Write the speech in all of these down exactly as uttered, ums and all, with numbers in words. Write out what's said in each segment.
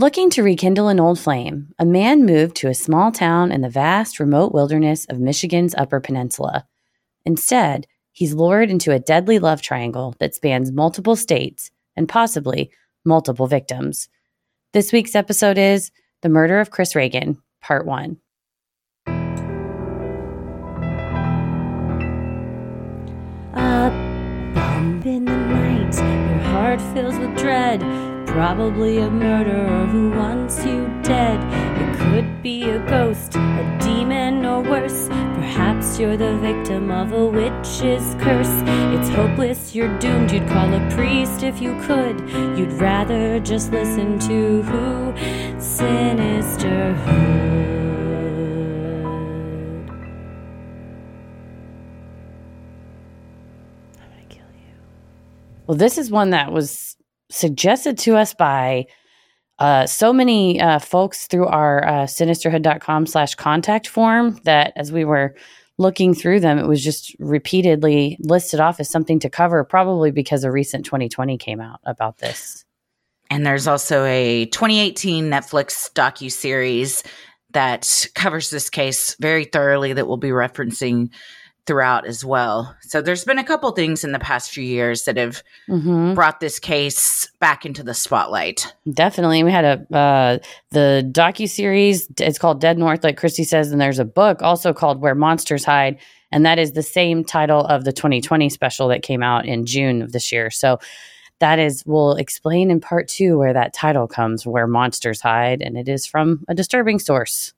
Looking to rekindle an old flame, a man moved to a small town in the vast, remote wilderness of Michigan's Upper Peninsula. Instead, he's lured into a deadly love triangle that spans multiple states and possibly multiple victims. This week's episode is The Murder of Chris Regan, Part one. A bump in the night, your heart fills with dread. Probably a murderer who wants you dead. It could be a ghost, a demon, or worse. Perhaps you're the victim of a witch's curse. It's hopeless, you're doomed. You'd call a priest if you could. You'd rather just listen to who? Sinisterhood. I'm gonna kill you. Well, this is one that was suggested to us by uh, so many uh, folks through our uh, sinisterhood.com slash contact form that as we were looking through them, it was just repeatedly listed off as something to cover, probably because a recent twenty twenty came out about this. And there's also a twenty eighteen Netflix docuseries that covers this case very thoroughly that we'll be referencing throughout as well. So there's been a couple things in the past few years that have mm-hmm. brought this case back into the spotlight. Definitely. We had a uh, the docuseries, it's called Dead North, like Christy says, and there's a book also called Where Monsters Hide, and that is the same title of the twenty twenty special that came out in June of this year. So that is, we'll explain in part two where that title comes, Where Monsters Hide, and it is from a disturbing source.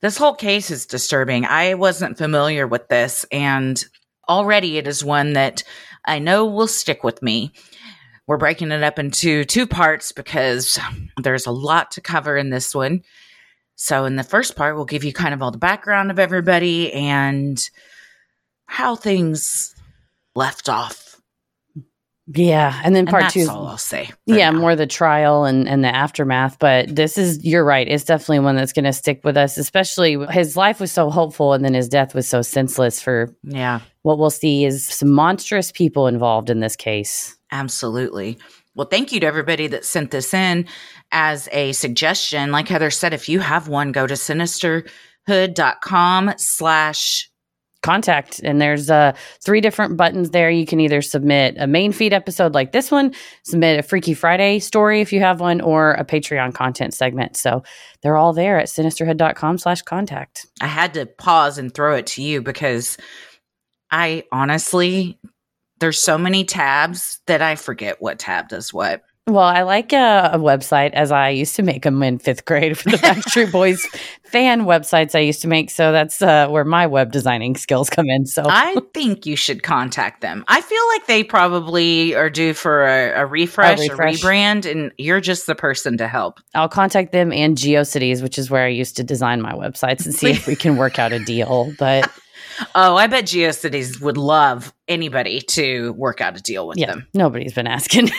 This whole case is disturbing. I wasn't familiar with this, and already it is one that I know will stick with me. We're breaking it up into two parts because there's a lot to cover in this one. So in the first part, we'll give you kind of all the background of everybody and how things left off. Yeah, and then part and that's two. That's all I'll say. Yeah, now. More the trial and, and the aftermath. But this is, you're right, it's definitely one that's going to stick with us, especially his life was so hopeful and then his death was so senseless for yeah. what we'll see is some monstrous people involved in this case. Absolutely. Well, thank you to everybody that sent this in as a suggestion. Like Heather said, if you have one, go to sinisterhood.com slash contact, and there's uh three different buttons there. You can either submit a main feed episode like this one, submit a Freaky Friday story if you have one, or a Patreon content segment. So they're all there at sinisterhood.com slash contact. I had to pause and throw it to you because I honestly, there's so many tabs that I forget what tab does what. Well, I like a, a website, as I used to make them in fifth grade for the Backstreet Boys fan websites I used to make. So that's uh, where my web designing skills come in. So I think you should contact them. I feel like they probably are due for a, a refresh, a refresh. a rebrand, and you're just the person to help. I'll contact them and GeoCities, which is where I used to design my websites, and see if we can work out a deal. But oh, I bet GeoCities would love anybody to work out a deal with yeah, them. Nobody's been asking.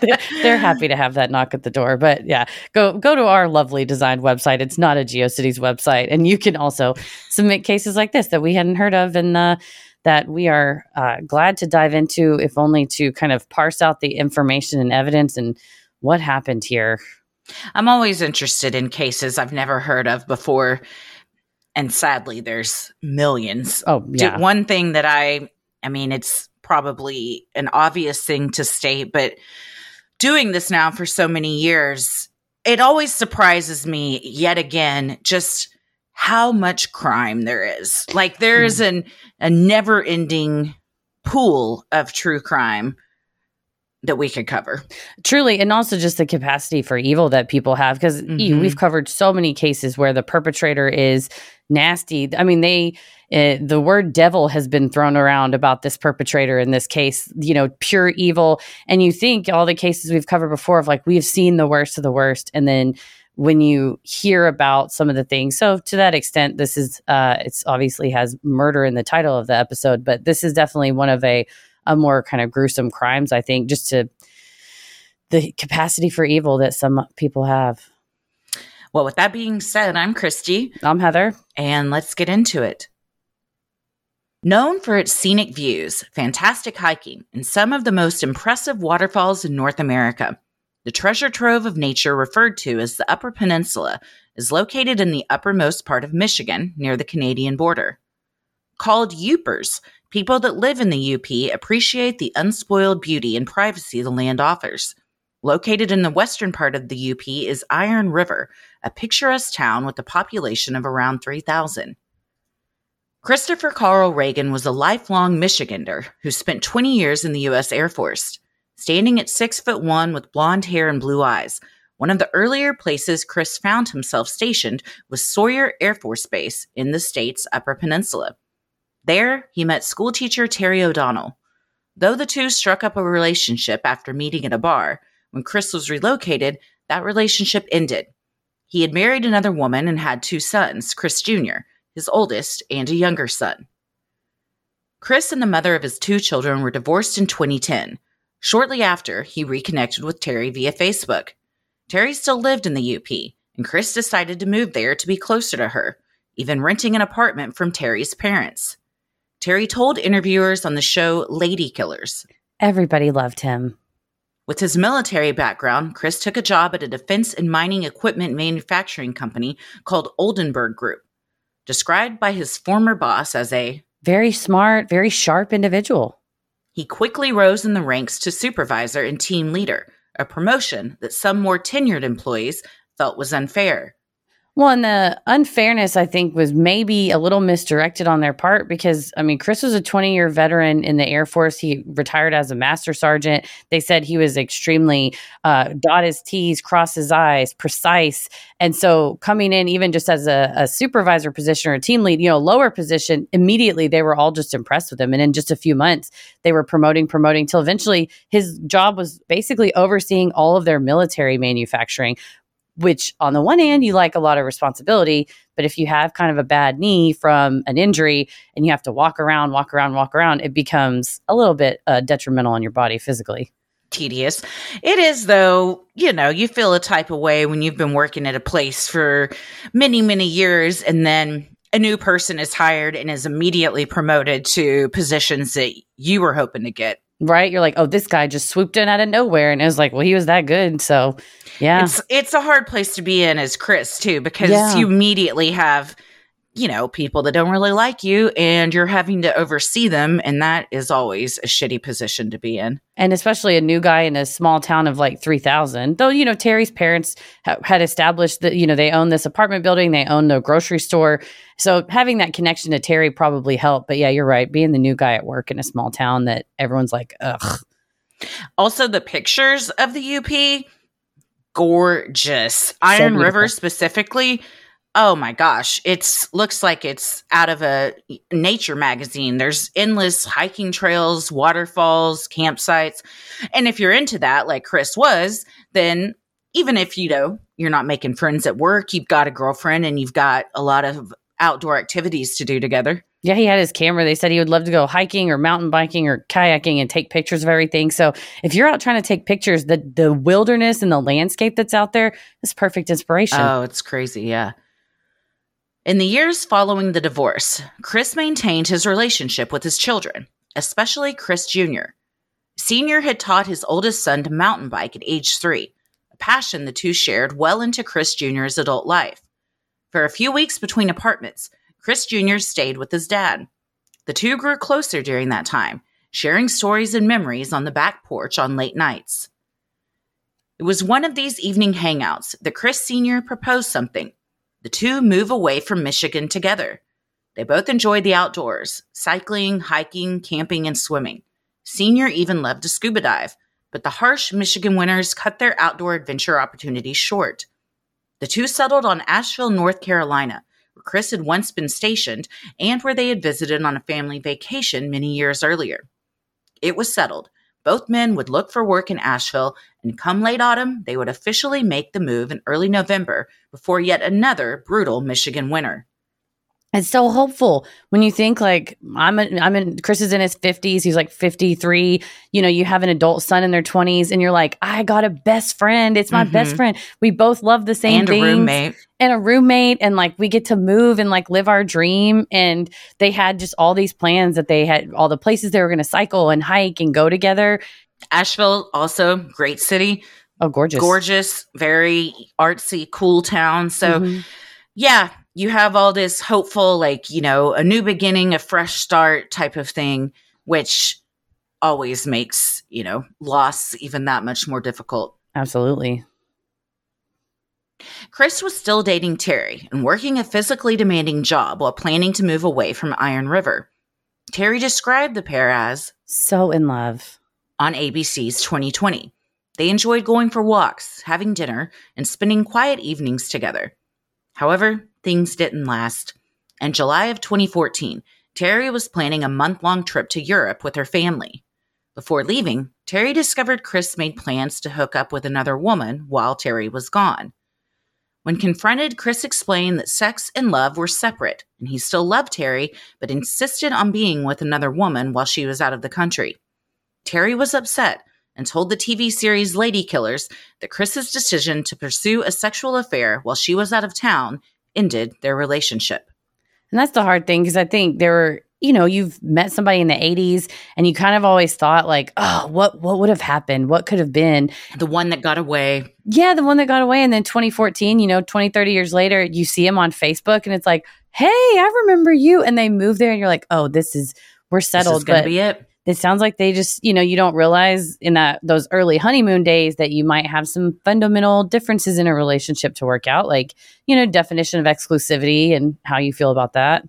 they're, they're happy to have that knock at the door. But yeah, go go to our lovely designed website. It's not a GeoCities website. And you can also submit cases like this that we hadn't heard of and uh, that we are uh, glad to dive into, if only to kind of parse out the information and evidence and what happened here. I'm always interested in cases I've never heard of before. And sadly, there's millions. Oh, yeah. Do, one thing that I, I mean, it's probably an obvious thing to state, but doing this now for so many years, it always surprises me yet again just how much crime there is. Like there is an a never-ending pool of true crime that we could cover. Truly, and also just the capacity for evil that people have, because mm-hmm. we've covered so many cases where the perpetrator is nasty. I mean, they uh, the word devil has been thrown around about this perpetrator in this case, you know, pure evil. And you think all the cases we've covered before of like, we've seen the worst of the worst. And then when you hear about some of the things, so to that extent, this is, uh, it's obviously has murder in the title of the episode, but this is definitely one of a a more kind of gruesome crimes, I think, just to the capacity for evil that some people have. Well, with that being said, I'm Christy. I'm Heather. And let's get into it. Known for its scenic views, fantastic hiking, and some of the most impressive waterfalls in North America, The treasure trove of nature referred to as the Upper Peninsula is located in the uppermost part of Michigan, near the Canadian border. Called Upers, people that live in the U P appreciate the unspoiled beauty and privacy the land offers. Located in the western part of the U P is Iron River, a picturesque town with a population of around three thousand. Christopher Carl Regan was a lifelong Michigander who spent twenty years in the U S Air Force. Standing at six foot one with blonde hair and blue eyes, one of the earlier places Chris found himself stationed was Sawyer Air Force Base in the state's Upper Peninsula. There, he met schoolteacher Terry O'Donnell. Though the two struck up a relationship after meeting at a bar, when Chris was relocated, that relationship ended. He had married another woman and had two sons, Chris Junior, his oldest, and a younger son. Chris and the mother of his two children were divorced in twenty ten. Shortly after, he reconnected with Terry via Facebook. Terry still lived in the U P, and Chris decided to move there to be closer to her, even renting an apartment from Terry's parents. Terry told interviewers on the show Lady Killers, "Everybody loved him." With his military background, Chris took a job at a defense and mining equipment manufacturing company called Oldenburg Group, described by his former boss as a very smart, very sharp individual. He quickly rose in the ranks to supervisor and team leader, a promotion that some more tenured employees felt was unfair. Well, and the unfairness, I think, was maybe a little misdirected on their part because, I mean, Chris was a twenty-year veteran in the Air Force. He retired as a master sergeant. They said he was extremely uh, dot his T's, cross his I's, precise. And so coming in even just as a, a supervisor position or a team lead, you know, lower position, immediately they were all just impressed with him. And in just a few months, they were promoting, promoting till eventually his job was basically overseeing all of their military manufacturing, which on the one hand, you like a lot of responsibility, but if you have kind of a bad knee from an injury and you have to walk around, walk around, walk around, it becomes a little bit uh, detrimental on your body physically. Tedious. It is, though, you know, you feel a type of way when you've been working at a place for many, many years and then a new person is hired and is immediately promoted to positions that you were hoping to get. Right? You're like, oh, this guy just swooped in out of nowhere. And it was like, well, he was that good. So, yeah. It's it's a hard place to be in as Chris, too, because yeah. you immediately have, you know, people that don't really like you and you're having to oversee them. And that is always a shitty position to be in. And especially a new guy in a small town of like three thousand. Though, you know, Terry's parents ha- had established that, you know, they own this apartment building. They own the grocery store. So having that connection to Terry probably helped. But yeah, you're right. Being the new guy at work in a small town that everyone's like, ugh. Also, the pictures of the U P, gorgeous. So Iron beautiful. River specifically. Oh my gosh. It's looks like it's out of a nature magazine. There's endless hiking trails, waterfalls, campsites. And if you're into that, like Chris was, then even if, you know, you're not making friends at work, you've got a girlfriend and you've got a lot of outdoor activities to do together. Yeah, he had his camera. They said he would love to go hiking or mountain biking or kayaking and take pictures of everything. So if you're out trying to take pictures, the, the wilderness and the landscape that's out there is perfect inspiration. Oh, it's crazy. Yeah. In the years following the divorce, Chris maintained his relationship with his children, especially Chris Junior Senior had taught his oldest son to mountain bike at age three, a passion the two shared well into Chris Junior's adult life. For a few weeks between apartments, Chris Junior stayed with his dad. The two grew closer during that time, sharing stories and memories on the back porch on late nights. It was one of these evening hangouts that Chris Senior proposed something. The two move away from Michigan together. They both enjoyed the outdoors, cycling, hiking, camping, and swimming. Senior even loved to scuba dive, but the harsh Michigan winters cut their outdoor adventure opportunities short. The two settled on Asheville, North Carolina, where Chris had once been stationed and where they had visited on a family vacation many years earlier. It was settled. Both men would look for work in Asheville, and come late autumn, they would officially make the move in early November before yet another brutal Michigan winter. It's so hopeful when you think like I'm a, I'm in Chris is in his fifties. He's like fifty-three. You know, you have an adult son in their twenties and you're like, I got a best friend. It's my mm-hmm. best friend. We both love the same things. And a roommate. And a roommate. And like we get to move and like live our dream. And they had just all these plans that they had, all the places they were going to cycle and hike and go together. Asheville, also great city. Oh, gorgeous. Gorgeous, very artsy, cool town. So, mm-hmm. yeah, you have all this hopeful, like, you know, a new beginning, a fresh start type of thing, which always makes, you know, loss even that much more difficult. Absolutely. Chris was still dating Terry and working a physically demanding job while planning to move away from Iron River. Terry described the pair as so in love on A B C's twenty twenty. They enjoyed going for walks, having dinner, and spending quiet evenings together. However, things didn't last. In July of twenty fourteen, Terry was planning a month-long trip to Europe with her family. Before leaving, Terry discovered Chris made plans to hook up with another woman while Terry was gone. When confronted, Chris explained that sex and love were separate, and he still loved Terry, but insisted on being with another woman while she was out of the country. Terry was upset and told the T V series Lady Killers that Chris's decision to pursue a sexual affair while she was out of town ended their relationship. And that's the hard thing, because I think there were, you know, you've met somebody in the eighties and you kind of always thought like, oh, what what would have happened? What could have been? The one that got away. Yeah, the one that got away. And then twenty fourteen, you know, twenty, thirty years later, you see him on Facebook and it's like, hey, I remember you. And they move there and you're like, oh, this is, we're settled. This is going to be it. It sounds like they just, you know, you don't realize in that those early honeymoon days that you might have some fundamental differences in a relationship to work out. Like, you know, definition of exclusivity and how you feel about that.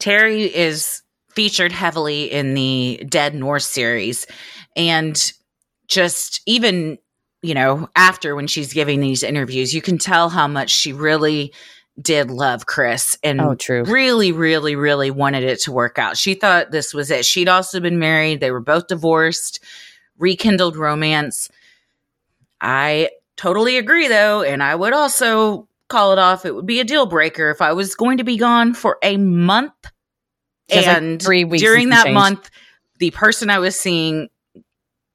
Terry is featured heavily in the Dead North series, and just even, you know, after when she's giving these interviews, you can tell how much she really did love Chris and oh, true. really, really, really wanted it to work out. She thought this was it. She'd also been married. They were both divorced, rekindled romance. I totally agree though. And I would also call it off. It would be a deal breaker if I was going to be gone for a month. And like three weeks during that change. month, the person I was seeing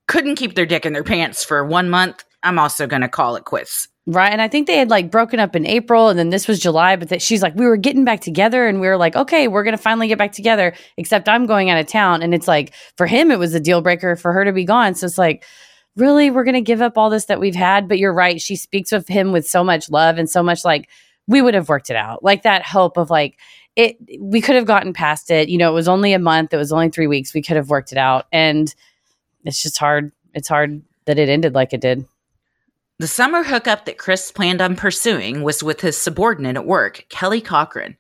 couldn't keep their dick in their pants for one month. I'm also going to call it quits. Right. And I think they had like broken up in April and then this was July, but that she's like, we were getting back together and we were like, okay, we're going to finally get back together, except I'm going out of town. And it's like, for him, it was a deal breaker for her to be gone. So it's like, really, we're going to give up all this that we've had. But you're right. She speaks of him with so much love and so much like, we would have worked it out. Like that hope of like, it, we could have gotten past it. You know, it was only a month. It was only three weeks. We could have worked it out. And it's just hard. It's hard that it ended like it did. The summer hookup that Chris planned on pursuing was with his subordinate at work, Kelly Cochran.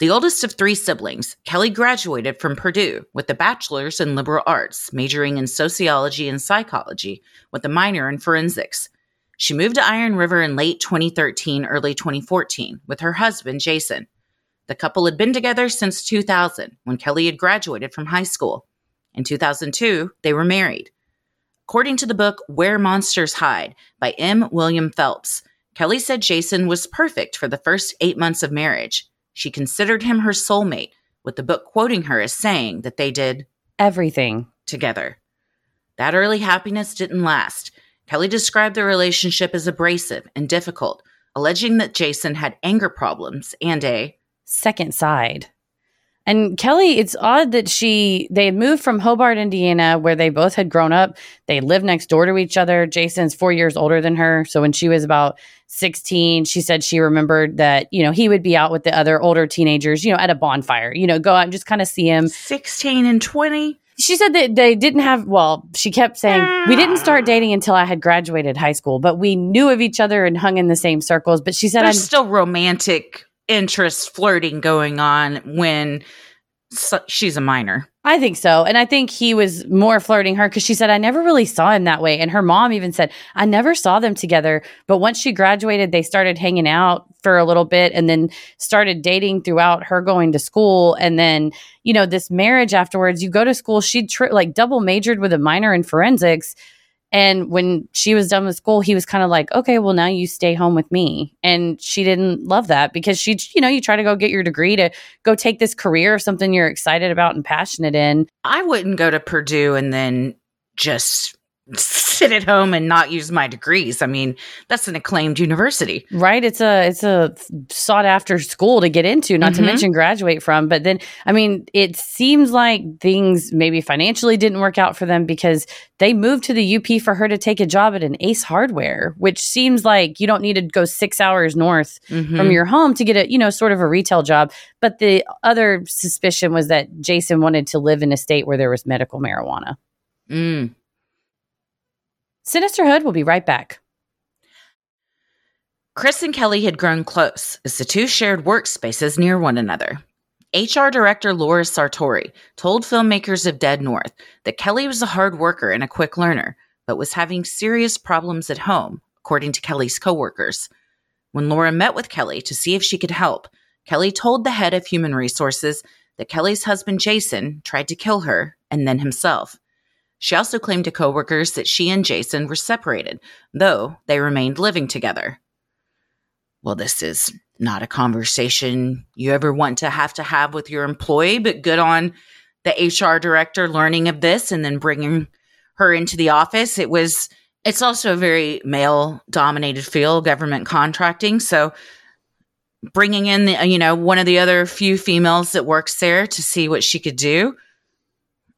The oldest of three siblings, Kelly graduated from Purdue with a bachelor's in liberal arts, majoring in sociology and psychology, with a minor in forensics. She moved to Iron River in late twenty thirteen, early twenty fourteen, with her husband, Jason. The couple had been together since two thousand, when Kelly had graduated from high school. In two thousand two, they were married. According to the book Where Monsters Hide by M. William Phelps, Kelly said Jason was perfect for the first eight months of marriage. She considered him her soulmate, with the book quoting her as saying that they did everything together. That early happiness didn't last. Kelly described their relationship as abrasive and difficult, alleging that Jason had anger problems and a second side. And Kelly, it's odd that she, they had moved from Hobart, Indiana, where they both had grown up. They lived next door to each other. Jason's four years older than her. So when she was about sixteen, she said she remembered that, you know, he would be out with the other older teenagers, you know, at a bonfire, you know, go out and just kind of see him. sixteen and twenty. She said that they didn't have, well, she kept saying, we didn't start dating until I had graduated high school, but we knew of each other and hung in the same circles. But she said, I'm still romantic. Interest flirting going on when so- she's a minor. I think so. And I think he was more flirting her because she said, I never really saw him that way. And her mom even said, I never saw them together. But once she graduated, they started hanging out for a little bit and then started dating throughout her going to school. And then, you know, this marriage afterwards, you go to school, she tri- like double majored with a minor in forensics. And when she was done with school, he was kind of like, okay, well, now you stay home with me. And she didn't love that because she, you know, you try to go get your degree to go take this career of something you're excited about and passionate in. I wouldn't go to Purdue and then just sit at home and not use my degrees. I mean, that's an acclaimed university. Right. It's a it's a sought after school to get into, not mm-hmm. to mention graduate from. But then, I mean, it seems like things maybe financially didn't work out for them because they moved to the U P for her to take a job at an Ace Hardware, which seems like you don't need to go six hours north mm-hmm. from your home to get a, you know, sort of a retail job. But the other suspicion was that Jason wanted to live in a state where there was medical marijuana. Mm. Sinisterhood will be right back. Chris and Kelly had grown close as the two shared workspaces near one another. H R Director Laura Sartori told filmmakers of Dead North that Kelly was a hard worker and a quick learner, but was having serious problems at home, according to Kelly's coworkers. When Laura met with Kelly to see if she could help, Kelly told the head of Human Resources that Kelly's husband Jason tried to kill her and then himself. She also claimed to coworkers that she and Jason were separated, though they remained living together. Well, this is not a conversation you ever want to have to have with your employee, but good on the H R director learning of this and then bringing her into the office. It was, it's also a very male-dominated field, government contracting, so bringing in, the, you know, one of the other few females that works there to see what she could do.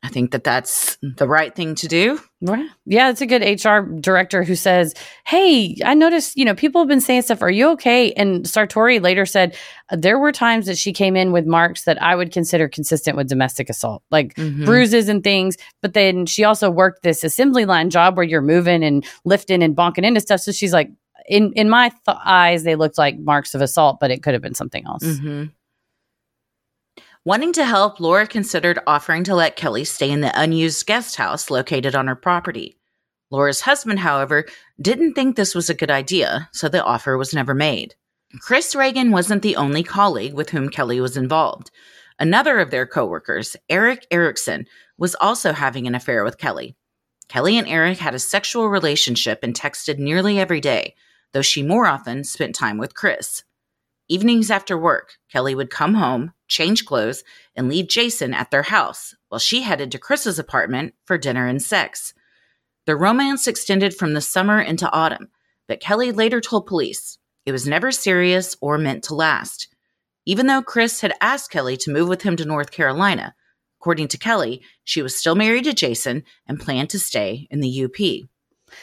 I think that that's the right thing to do. Right. Yeah, it's a good H R director who says, hey, I noticed, you know, people have been saying stuff. Are you okay? And Sartori later said there were times that she came in with marks that I would consider consistent with domestic assault, like mm-hmm. bruises and things. But then she also worked this assembly line job where you're moving and lifting and bonking into stuff. So she's like, in, in my th- eyes, they looked like marks of assault, but it could have been something else. Mm-hmm. Wanting to help, Laura considered offering to let Kelly stay in the unused guest house located on her property. Laura's husband, however, didn't think this was a good idea, so the offer was never made. Chris Regan wasn't the only colleague with whom Kelly was involved. Another of their coworkers, Eric Erickson, was also having an affair with Kelly. Kelly and Eric had a sexual relationship and texted nearly every day, though she more often spent time with Chris. Evenings after work, Kelly would come home, change clothes, and leave Jason at their house while she headed to Chris's apartment for dinner and sex. Their romance extended from the summer into autumn, but Kelly later told police it was never serious or meant to last. Even though Chris had asked Kelly to move with him to North Carolina, according to Kelly, she was still married to Jason and planned to stay in the U P.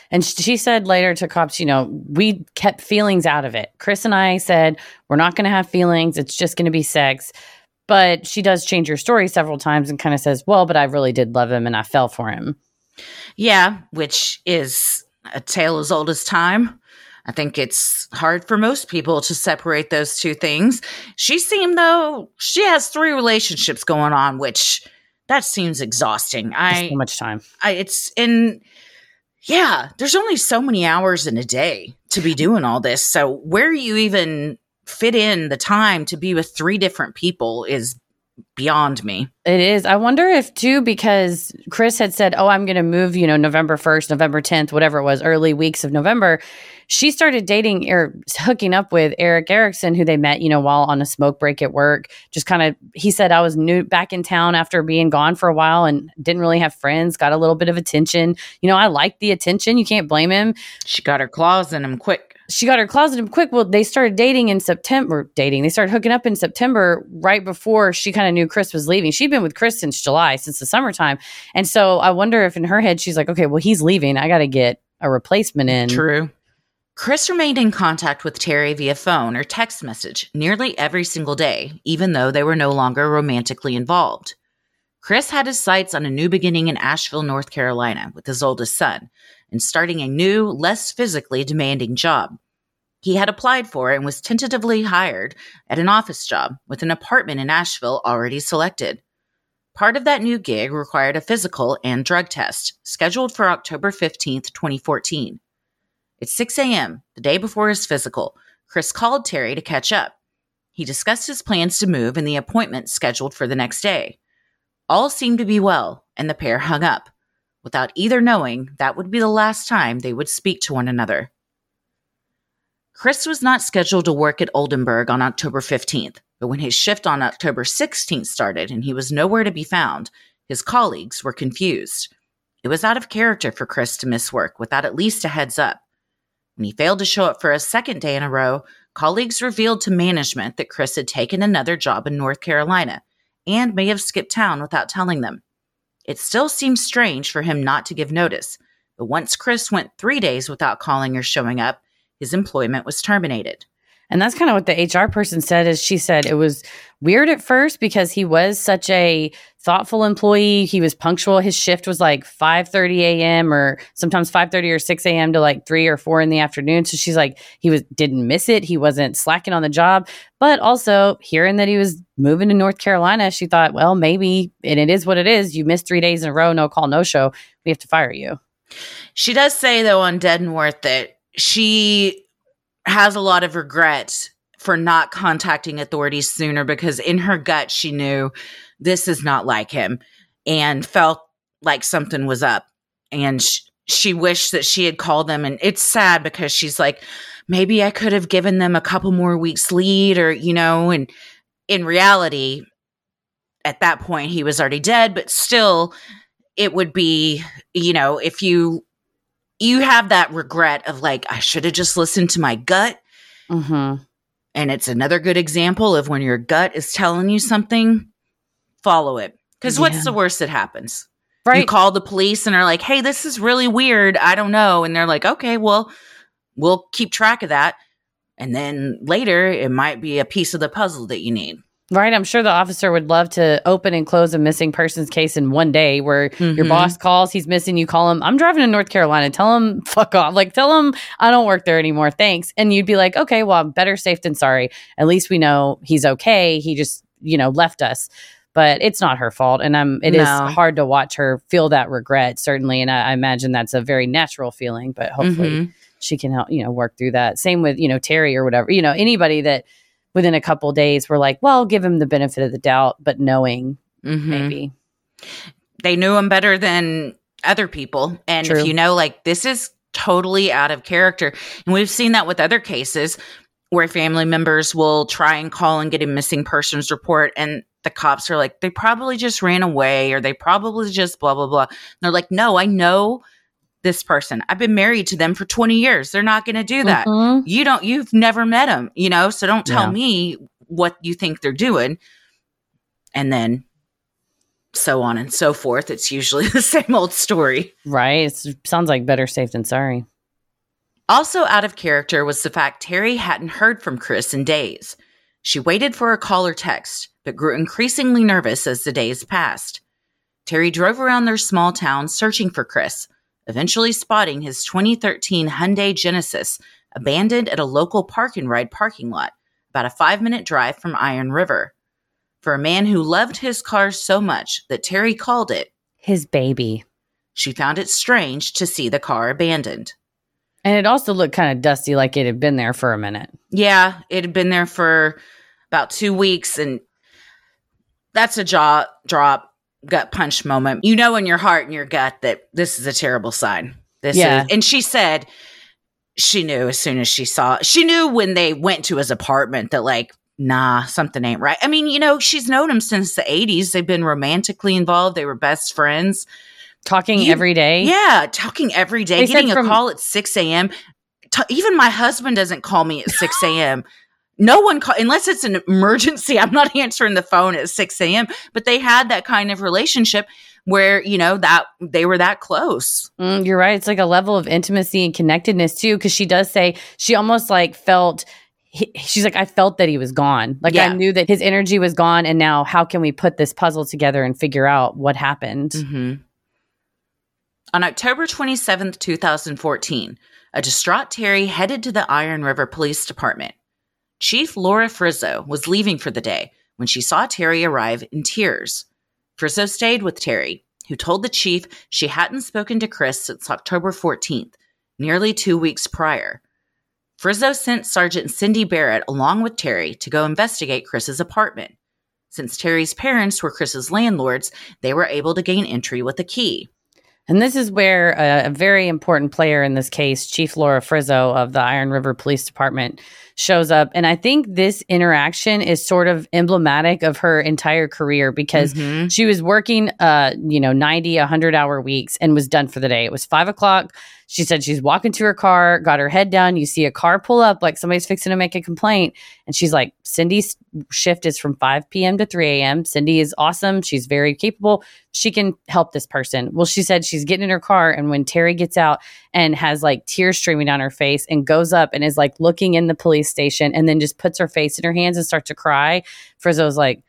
And she said later to cops, you know, we kept feelings out of it. Chris and I said, we're not going to have feelings. It's just going to be sex. But she does change her story several times and kind of says, well, but I really did love him and I fell for him. Yeah, which is a tale as old as time. I think it's hard for most people to separate those two things. She seemed, though, she has three relationships going on, which that seems exhausting. I so much time. I, it's in... Yeah, there's only so many hours in a day to be doing all this. So where you even fit in the time to be with three different people is beyond me. It is. I wonder if, too, because Chris had said, oh, I'm going to move, you know, November first, November tenth, whatever it was, early weeks of November. She started dating or hooking up with Eric Erickson, who they met, you know, while on a smoke break at work. Just kind of, he said, I was new back in town after being gone for a while and didn't really have friends, got a little bit of attention. You know, I liked the attention. You can't blame him. She got her claws in him quick. She got her claws in him quick. Well, they started dating in September, dating. They started hooking up in September right before she kind of knew Chris was leaving. She'd been with Chris since July, since the summertime. And so I wonder if in her head, she's like, okay, well, he's leaving. I got to get a replacement in. True. Chris remained in contact with Terry via phone or text message nearly every single day, even though they were no longer romantically involved. Chris had his sights on a new beginning in Asheville, North Carolina, with his oldest son, and starting a new, less physically demanding job. He had applied for and was tentatively hired at an office job with an apartment in Asheville already selected. Part of that new gig required a physical and drug test, scheduled for October fifteenth, twenty fourteen. At six a.m., the day before his physical, Chris called Terry to catch up. He discussed his plans to move and the appointment scheduled for the next day. All seemed to be well, and the pair hung up, without either knowing that would be the last time they would speak to one another. Chris was not scheduled to work at Oldenburg on October fifteenth, but when his shift on October sixteenth started and he was nowhere to be found, his colleagues were confused. It was out of character for Chris to miss work without at least a heads up. When he failed to show up for a second day in a row, colleagues revealed to management that Chris had taken another job in North Carolina and may have skipped town without telling them. It still seemed strange for him not to give notice, but once Chris went three days without calling or showing up, his employment was terminated. And that's kind of what the H R person said, is she said it was weird at first because he was such a thoughtful employee. He was punctual. His shift was like five thirty a.m. or sometimes five thirty or six a.m. to like three or four in the afternoon. So she's like, he was didn't miss it. He wasn't slacking on the job. But also hearing that he was moving to North Carolina, she thought, well, maybe, and it is what it is. You missed three days in a row, no call, no show. We have to fire you. She does say, though, on Dead North that she has a lot of regret for not contacting authorities sooner, because in her gut, she knew this is not like him and felt like something was up. And sh- she wished that she had called them. And it's sad because she's like, maybe I could have given them a couple more weeks lead, or, you know, and in reality, at that point, he was already dead. But still, it would be, you know, if you You have that regret of like, I should have just listened to my gut. Mm-hmm. And it's another good example of when your gut is telling you something, follow it. Because yeah. What's the worst that happens? Right. You call the police and are like, hey, this is really weird. I don't know. And they're like, okay, well, we'll keep track of that. And then later it might be a piece of the puzzle that you need. Right. I'm sure the officer would love to open and close a missing persons case in one day, where mm-hmm. your boss calls, he's missing, you call him, I'm driving to North Carolina, tell him, fuck off. Like, tell him I don't work there anymore. Thanks. And you'd be like, okay, well, I'm better safe than sorry. At least we know he's okay. He just, you know, left us. But it's not her fault. And um, it no. is hard to watch her feel that regret, certainly. And I, I imagine that's a very natural feeling, but hopefully mm-hmm. she can help, you know, work through that. Same with, you know, Terry or whatever, you know, anybody that within a couple of days, we're like, well, give him the benefit of the doubt, but knowing mm-hmm. maybe. They knew him better than other people. And True. If you know, like, this is totally out of character. And we've seen that with other cases where family members will try and call and get a missing persons report. And the cops are like, they probably just ran away, or they probably just blah, blah, blah. And they're like, no, I know this person. I've been married to them for twenty years. They're not going to do that. Mm-hmm. You don't, you've never met them, you know, so don't tell yeah. me what you think they're doing. And then so on and so forth. It's usually the same old story. Right. It sounds like better safe than sorry. Also out of character was the fact Terry hadn't heard from Chris in days. She waited for a call or text, but grew increasingly nervous as the days passed. Terry drove around their small town searching for Chris, eventually spotting his twenty thirteen Hyundai Genesis abandoned at a local park and ride parking lot, about a five-minute drive from Iron River. For a man who loved his car so much that Terry called it his baby, she found it strange to see the car abandoned. And it also looked kind of dusty, like it had been there for a minute. Yeah, it had been there for about two weeks, and that's a jaw drop. Gut punch moment. You know in your heart and your gut that this is a terrible sign. This yeah. is, and she said she knew as soon as she saw it. She knew when they went to his apartment that, like, nah, something ain't right. I mean, you know, she's known him since the eighties. They've been romantically involved. They were best friends. Talking you, every day. Yeah, talking every day. They Getting a from- call at six a.m. Ta- even my husband doesn't call me at six a.m. No one, call, unless it's an emergency, I'm not answering the phone at six a.m., but they had that kind of relationship where, you know, that they were that close. Mm, you're right. It's like a level of intimacy and connectedness, too, because she does say she almost like felt, he, she's like, I felt that he was gone. Like yeah. I knew that his energy was gone. And now how can we put this puzzle together and figure out what happened? Mm-hmm. On October twenty-seventh, twenty fourteen, a distraught Terry headed to the Iron River Police Department. Chief Laura Frizzo was leaving for the day when she saw Terry arrive in tears. Frizzo stayed with Terry, who told the chief she hadn't spoken to Chris since October fourteenth, nearly two weeks prior. Frizzo sent Sergeant Cindy Barrett along with Terry to go investigate Chris's apartment. Since Terry's parents were Chris's landlords, they were able to gain entry with a key. And this is where a, a very important player in this case, Chief Laura Frizzo of the Iron River Police Department, shows up. And I think this interaction is sort of emblematic of her entire career, because mm-hmm. she was working, uh, you know, ninety, one hundred hour weeks and was done for the day. It was five o'clock. She said she's walking to her car, got her head down. You see a car pull up like somebody's fixing to make a complaint. And she's like, Cindy's shift is from five p.m. to three a.m. Cindy is awesome. She's very capable. She can help this person. Well, she said she's getting in her car. And when Terry gets out and has like tears streaming down her face and goes up and is like looking in the police station and then just puts her face in her hands and starts to cry, Frizzo's like,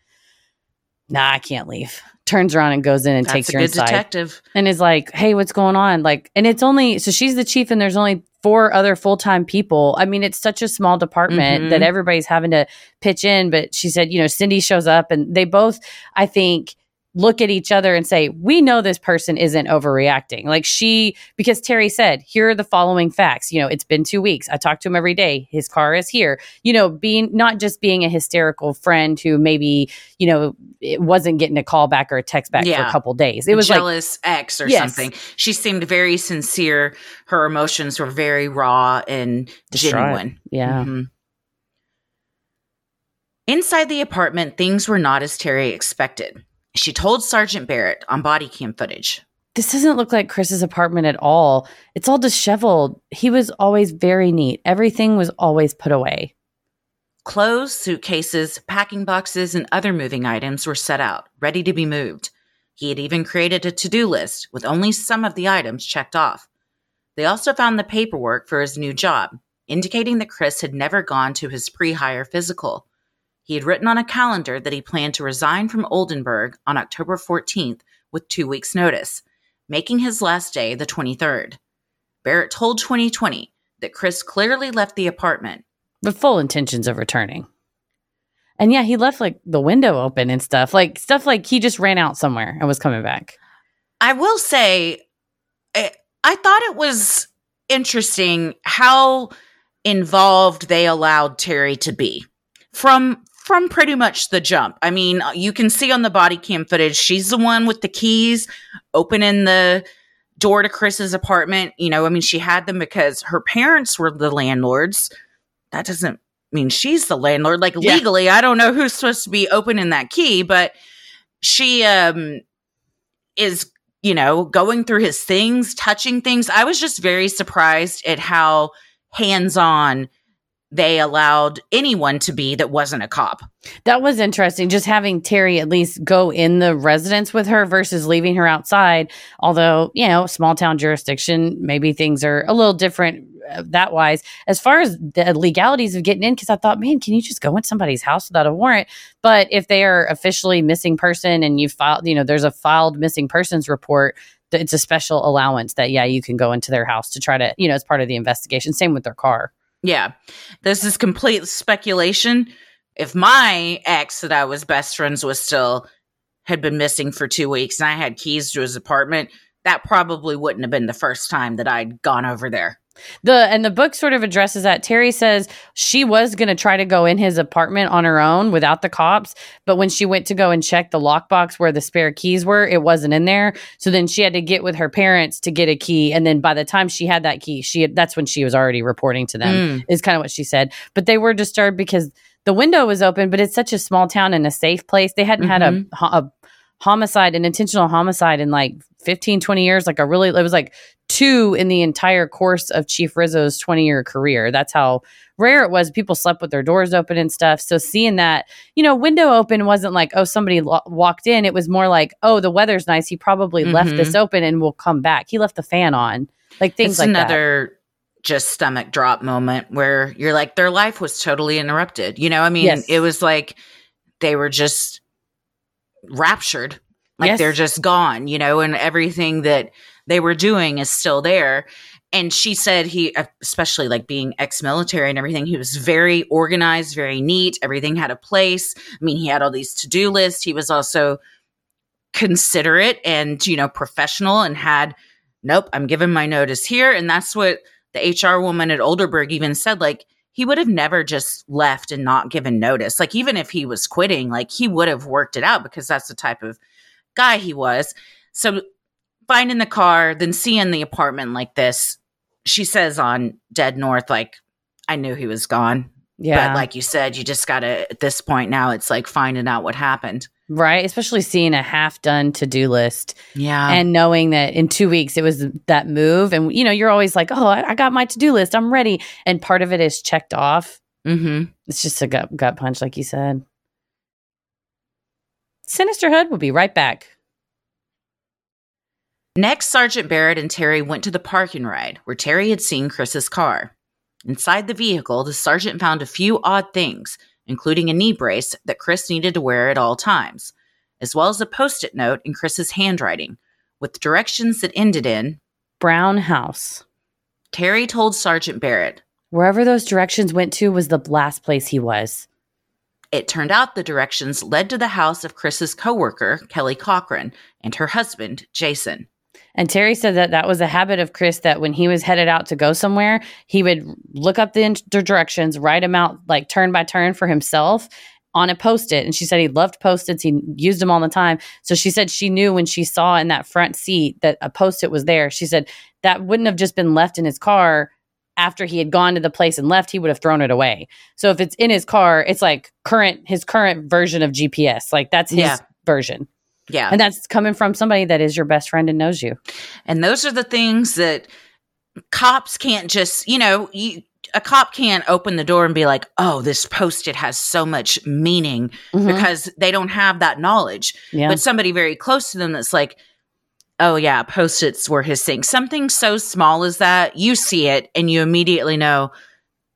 nah, I can't leave. Turns around and goes in and That's takes her inside. Detective. And is like, hey, what's going on? Like, and it's only, so she's the chief and there's only four other full-time people. I mean, it's such a small department mm-hmm. that everybody's having to pitch in. But she said, you know, Cindy shows up and they both, I think, look at each other and say, we know this person isn't overreacting. Like she, because Terry said, here are the following facts. You know, it's been two weeks. I talk to him every day. His car is here. You know, being, not just being a hysterical friend who maybe, you know, it wasn't getting a call back or a text back yeah. for a couple days. It was jealous like, ex or yes. something. She seemed very sincere. Her emotions were very raw and Distraught. genuine. Yeah. Mm-hmm. Inside the apartment, things were not as Terry expected. She told Sergeant Barrett on body cam footage. This doesn't look like Chris's apartment at all. It's all disheveled. He was always very neat. Everything was always put away. Clothes, suitcases, packing boxes, and other moving items were set out, ready to be moved. He had even created a to-do list with only some of the items checked off. They also found the paperwork for his new job, indicating that Chris had never gone to his pre-hire physical. He had written on a calendar that he planned to resign from Oldenburg on October fourteenth with two weeks' notice, making his last day the twenty-third. Barrett told twenty twenty that Chris clearly left the apartment with full intentions of returning. And yeah, he left like the window open and stuff, like stuff like he just ran out somewhere and was coming back. I will say, I, I thought it was interesting how involved they allowed Terry to be from From pretty much the jump. I mean, you can see on the body cam footage, she's the one with the keys opening the door to Chris's apartment. You know, I mean, she had them because her parents were the landlords. That doesn't mean she's the landlord. Like yeah. legally, I don't know who's supposed to be opening that key, but she um, is, you know, going through his things, touching things. I was just very surprised at how hands-on they allowed anyone to be that wasn't a cop. That was interesting. Just having Terry at least go in the residence with her versus leaving her outside. Although, you know, small town jurisdiction, maybe things are a little different that wise. As far as the legalities of getting in, because I thought, man, can you just go in somebody's house without a warrant? But if they are officially missing person and you file, you know, there's a filed missing persons report, it's a special allowance that, yeah, you can go into their house to try to, you know, as part of the investigation. Same with their car. Yeah, this is complete speculation. If my ex that I was best friends with still had been missing for two weeks and I had keys to his apartment, that probably wouldn't have been the first time that I'd gone over there. The and the book sort of addresses that. Terry says she was going to try to go in his apartment on her own without the cops, but when she went to go and check the lockbox where the spare keys were, it wasn't in there. So then she had to get with her parents to get a key, and then by the time she had that key, she had, that's when she was already reporting to them. Mm. Is kind of what she said. But they were disturbed because the window was open, but it's such a small town and a safe place. They hadn't mm-hmm. had a, a homicide, an intentional homicide in like fifteen, twenty years. Like a really, it was like two in the entire course of Chief Rizzo's twenty year career. That's how rare it was. People slept with their doors open and stuff. So seeing that, you know, window open wasn't like, oh, somebody lo- walked in. It was more like, oh, the weather's nice. He probably mm-hmm. left this open and will come back. He left the fan on, like things it's like another- that. Another just stomach drop moment where you're like, their life was totally interrupted. You know, I mean, yes. It was like they were just raptured. Like yes. They're just gone, you know, and everything that they were doing is still there. And she said he, especially like being ex-military and everything, he was very organized, very neat. Everything had a place. I mean, he had all these to-do lists. He was also considerate and, you know, professional and had, nope, I'm giving my notice here. And that's what the H R woman at Oldenburg even said, like, he would have never just left and not given notice. Like, even if he was quitting, like, he would have worked it out because that's the type of guy he was. So finding the car, then seeing the apartment like this, she says on Dead North, like, I knew he was gone. Yeah. But like you said, you just got to, at this point now, it's like finding out what happened. Right. Especially seeing a half-done to-do list. Yeah. And knowing that in two weeks it was that move. And, you know, you're always like, oh, I, I got my to-do list. I'm ready. And part of it is checked off. Mm-hmm. It's just a gut, gut punch, like you said. Sinisterhood will be right back. Next, Sergeant Barrett and Terry went to the parking ride where Terry had seen Chris's car. Inside the vehicle, the sergeant found a few odd things, including a knee brace that Chris needed to wear at all times, as well as a post-it note in Chris's handwriting with directions that ended in Brown House. Terry told Sergeant Barrett, wherever those directions went to was the last place he was. It turned out the directions led to the house of Chris's coworker, Kelly Cochran, and her husband, Jason. And Terry said that that was a habit of Chris, that when he was headed out to go somewhere, he would look up the, in- the directions, write them out like turn by turn for himself on a Post-it. And she said he loved Post-its. He used them all the time. So she said she knew when she saw in that front seat that a Post-it was there. She said that wouldn't have just been left in his car after he had gone to the place and left. He would have thrown it away. So if it's in his car, it's like current his current version of G P S. Like that's his yeah. version. Yeah. And that's coming from somebody that is your best friend and knows you. And those are the things that cops can't just, you know, you, a cop can't open the door and be like, oh, this Post-it has so much meaning mm-hmm. because they don't have that knowledge. Yeah. But somebody very close to them that's like, oh, yeah, Post-its were his thing. Something so small as that, you see it and you immediately know,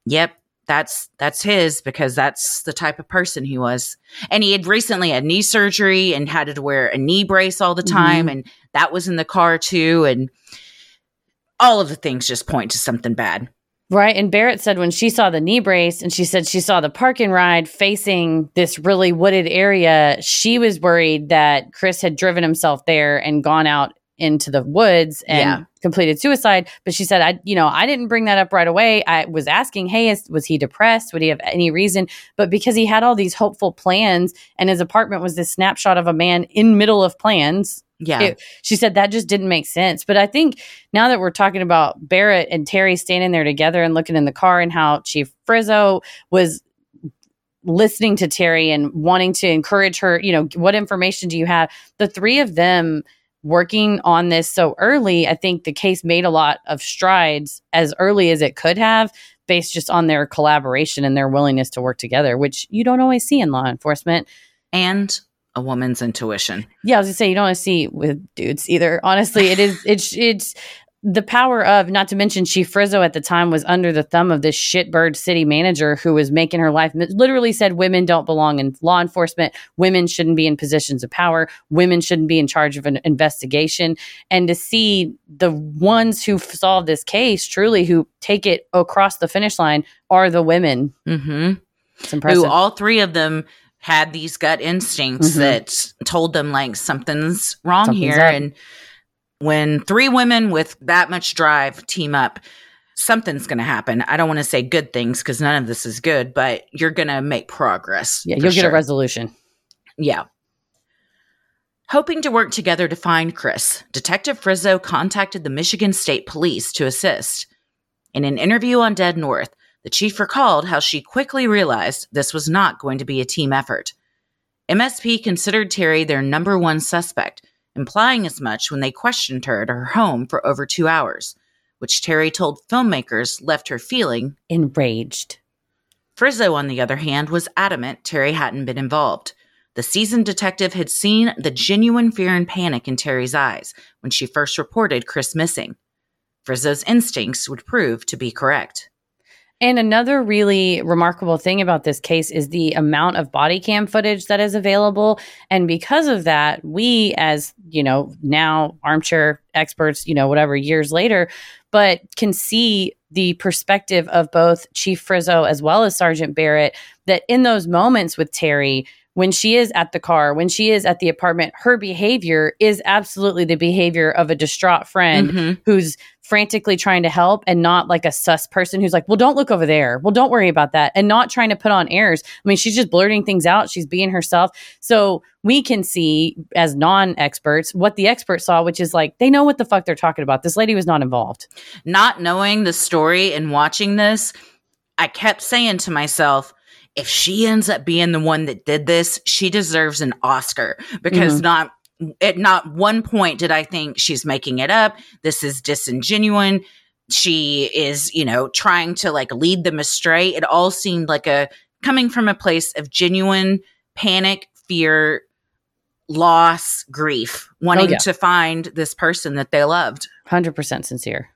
yep. That's that's his because that's the type of person he was. And he had recently had knee surgery and had to wear a knee brace all the time. Mm-hmm. And that was in the car, too. And all of the things just point to something bad. Right. And Barrett said when she saw the knee brace and she said she saw the parking ride facing this really wooded area, she was worried that Chris had driven himself there and gone out into the woods and yeah. completed suicide. But she said, I, you know, I didn't bring that up right away. I was asking, hey, is, was he depressed? Would he have any reason? But because he had all these hopeful plans and his apartment was this snapshot of a man in middle of plans. Yeah. It, she said that just didn't make sense. But I think now that we're talking about Barrett and Terry standing there together and looking in the car and how Chief Frizzo was listening to Terry and wanting to encourage her, you know, what information do you have? The three of them working on this so early, I think the case made a lot of strides as early as it could have based just on their collaboration and their willingness to work together, which you don't always see in law enforcement. And a woman's intuition. Yeah, I was gonna say, you don't always see with dudes either. Honestly, it is, it's, it's the power of, not to mention Chief Frizzo at the time was under the thumb of this shitbird city manager who was making her life, literally said women don't belong in law enforcement. Women shouldn't be in positions of power. Women shouldn't be in charge of an investigation. And to see the ones who solve this case, truly who take it across the finish line are the women. Mm-hmm. It's impressive. Who all three of them had these gut instincts mm-hmm. that told them like something's wrong something's here. Up. And when three women with that much drive team up, something's going to happen. I don't want to say good things because none of this is good, but you're going to make progress. Yeah, you'll sure. get a resolution. Yeah. Hoping to work together to find Chris, Detective Frizzo contacted the Michigan State Police to assist. In an interview on Dead North, the chief recalled how she quickly realized this was not going to be a team effort. M S P considered Terry their number one suspect, implying as much when they questioned her at her home for over two hours, which Terry told filmmakers left her feeling enraged. Frizzo, on the other hand, was adamant Terry hadn't been involved. The seasoned detective had seen the genuine fear and panic in Terry's eyes when she first reported Chris missing. Frizzo's instincts would prove to be correct. And another really remarkable thing about this case is the amount of body cam footage that is available. And because of that, we as, you know, now armchair experts, you know, whatever, years later, but can see the perspective of both Chief Frizzo as well as Sergeant Barrett, that in those moments with Terry, when she is at the car, when she is at the apartment, her behavior is absolutely the behavior of a distraught friend mm-hmm. who's frantically trying to help and not like a sus person who's like, well, don't look over there. Well, don't worry about that. And not trying to put on airs. I mean, she's just blurting things out. She's being herself. So we can see as non-experts what the experts saw, which is like, they know what the fuck they're talking about. This lady was not involved. Not knowing the story and watching this, I kept saying to myself, if she ends up being the one that did this, she deserves an Oscar, because mm-hmm. not at not one point did I think she's making it up. This is disingenuous. She is, you know, trying to like lead them astray. It all seemed like a coming from a place of genuine panic, fear, loss, grief, wanting oh, yeah. to find this person that they loved. one hundred percent sincere.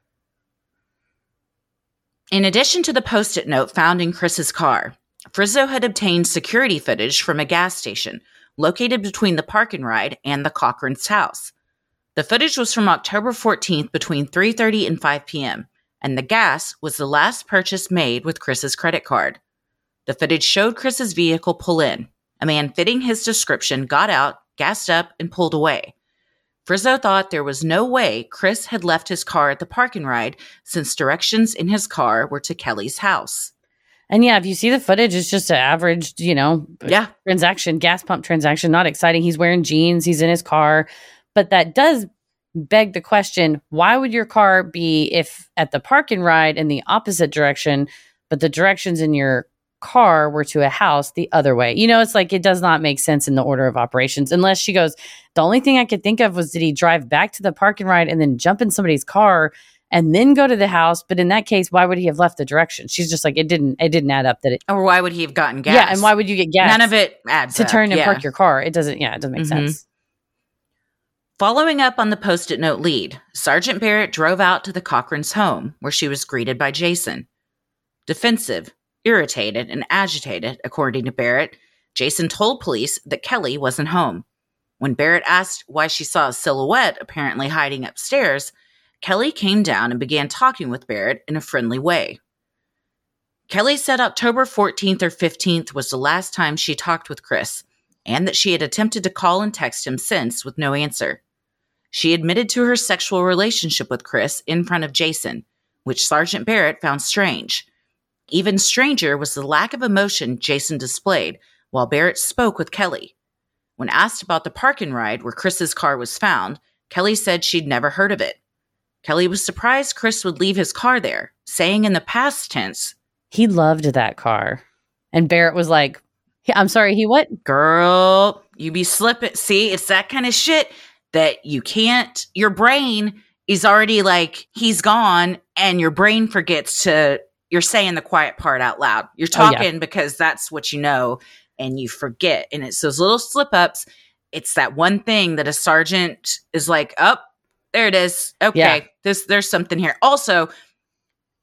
In addition to the Post-it note found in Chris's car, Frizzo had obtained security footage from a gas station located between the park and ride and the Cochran's house. The footage was from October fourteenth between three thirty and five p.m., and the gas was the last purchase made with Chris's credit card. The footage showed Chris's vehicle pull in. A man fitting his description got out, gassed up, and pulled away. Frizzo thought there was no way Chris had left his car at the park and ride, since directions in his car were to Kelly's house. And yeah, if you see the footage, it's just an average, you know, yeah. transaction, gas pump transaction, not exciting. He's wearing jeans, he's in his car. But that does beg the question, why would your car be if at the park and ride in the opposite direction, but the directions in your car were to a house the other way? You know, it's like it does not make sense in the order of operations, unless she goes, the only thing I could think of was, did he drive back to the park and ride and then jump in somebody's car and then go to the house? But in that case, why would he have left the direction? She's just like, it didn't it didn't add up that it... Or why would he have gotten gas? Yeah, and why would you get gas? None of it adds up. To turn and yeah. park your car. It doesn't, yeah, it doesn't make mm-hmm. sense. Following up on the Post-it note lead, Sergeant Barrett drove out to the Cochran's home, where she was greeted by Jason. Defensive, irritated, and agitated, according to Barrett, Jason told police that Kelly wasn't home. When Barrett asked why she saw a silhouette apparently hiding upstairs, Kelly came down and began talking with Barrett in a friendly way. Kelly said October fourteenth or fifteenth was the last time she talked with Chris, and that she had attempted to call and text him since with no answer. She admitted to her sexual relationship with Chris in front of Jason, which Sergeant Barrett found strange. Even stranger was the lack of emotion Jason displayed while Barrett spoke with Kelly. When asked about the park and ride where Chris's car was found, Kelly said she'd never heard of it. Kelly was surprised Chris would leave his car there, saying in the past tense, he loved that car. And Barrett was like, I'm sorry, he what? Girl, you be slipping. See, it's that kind of shit that you can't, your brain is already like, he's gone, and your brain forgets to, you're saying the quiet part out loud. You're talking oh, yeah. because that's what you know, and you forget. And it's those little slip ups. It's that one thing that a sergeant is like, oh, there it is. Okay. Yeah. This, there's something here. Also,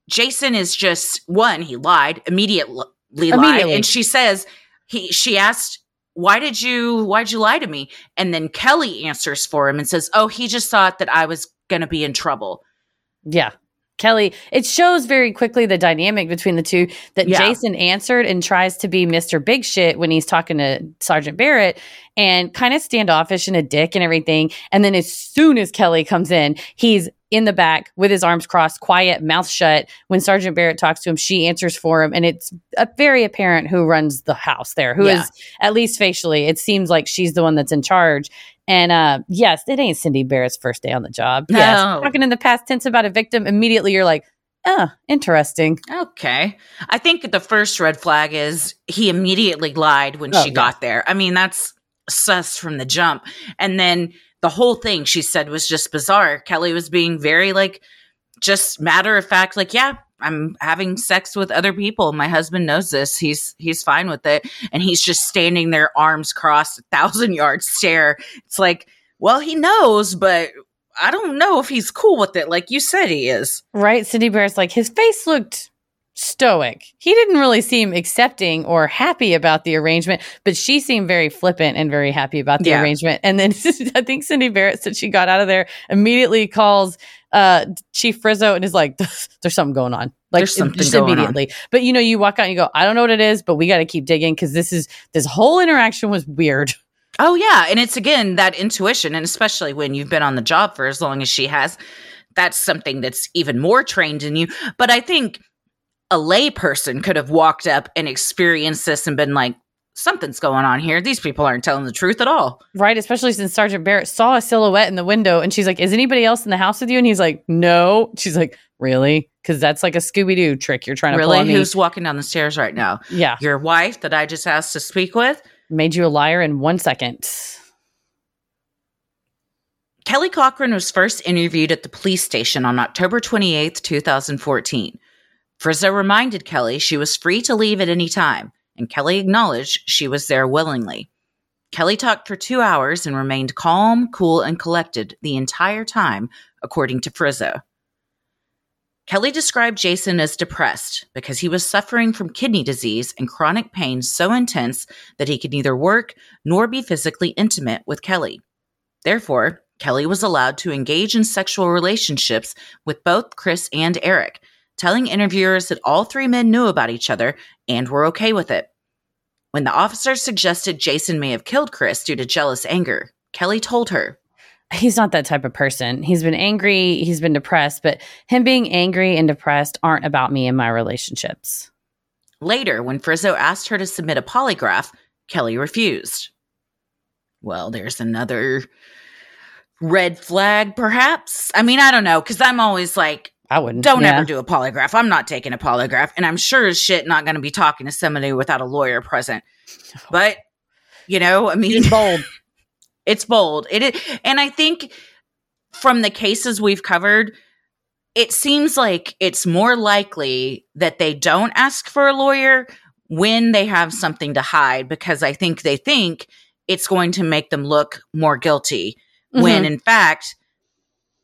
Jason is just one. He lied immediately, immediately. lied. And she says he, she asked, why did you, why did you lie to me? And then Kelly answers for him and says, oh, he just thought that I was going to be in trouble. Yeah. Kelly, it shows very quickly the dynamic between the two that yeah. Jason answered and tries to be Mister Big Shit when he's talking to Sergeant Barrett and kind of standoffish and a dick and everything. And then as soon as Kelly comes in, he's in the back with his arms crossed, quiet, mouth shut. When Sergeant Barrett talks to him, she answers for him. And it's a very apparent who runs the house there, who yeah. is, at least facially, it seems like she's the one that's in charge. And uh, yes, it ain't Cindy Barrett's first day on the job. Yes, no. Talking in the past tense about a victim, immediately you're like, oh, interesting. Okay. I think the first red flag is he immediately lied when oh, she yes. got there. I mean, that's sus from the jump. And then the whole thing she said was just bizarre. Kelly was being very like, just matter of fact, like, yeah, I'm having sex with other people. My husband knows this. He's he's fine with it. And he's just standing there, arms crossed, a thousand yard stare. It's like, well, he knows, but I don't know if he's cool with it. Like you said, he is. Right. Cindy Barrett's like, his face looked stoic. He didn't really seem accepting or happy about the arrangement, but she seemed very flippant and very happy about the yeah. arrangement. And then I think Cindy Barrett said she got out of there, immediately calls uh Chief Frizzo and is like, there's something going on. Like There's something just going immediately. On. But, you know, you walk out and you go, I don't know what it is, but we got to keep digging because this is this whole interaction was weird. Oh, yeah. And it's, again, that intuition. And especially when you've been on the job for as long as she has, that's something that's even more trained in you. But I think a lay person could have walked up and experienced this and been like, something's going on here. These people aren't telling the truth at all. Right. Especially since Sergeant Barrett saw a silhouette in the window and she's like, is anybody else in the house with you? And he's like, no. She's like, really? Because that's like a Scooby-Doo trick you're trying to pull on me. Who's walking down the stairs right now? Yeah. Your wife that I just asked to speak with? Made you a liar in one second. Kelly Cochran was first interviewed at the police station on October twenty-eighth, two thousand fourteen. Frizzo reminded Kelly she was free to leave at any time, and Kelly acknowledged she was there willingly. Kelly talked for two hours and remained calm, cool, and collected the entire time, according to Frizzo. Kelly described Jason as depressed because he was suffering from kidney disease and chronic pain so intense that he could neither work nor be physically intimate with Kelly. Therefore, Kelly was allowed to engage in sexual relationships with both Chris and Eric, telling interviewers that all three men knew about each other and were okay with it. When the officer suggested Jason may have killed Chris due to jealous anger, Kelly told her, he's not that type of person. He's been angry. He's been depressed. But him being angry and depressed aren't about me and my relationships. Later, when Frizzo asked her to submit a polygraph, Kelly refused. Well, there's another red flag, perhaps. I mean, I don't know, because I'm always like, I wouldn't. Don't yeah. ever do a polygraph. I'm not taking a polygraph. And I'm sure as shit not going to be talking to somebody without a lawyer present. No. But, you know, I mean. He's bold. It's bold. It is, and I think from the cases we've covered, it seems like it's more likely that they don't ask for a lawyer when they have something to hide, because I think they think it's going to make them look more guilty, mm-hmm. when in fact,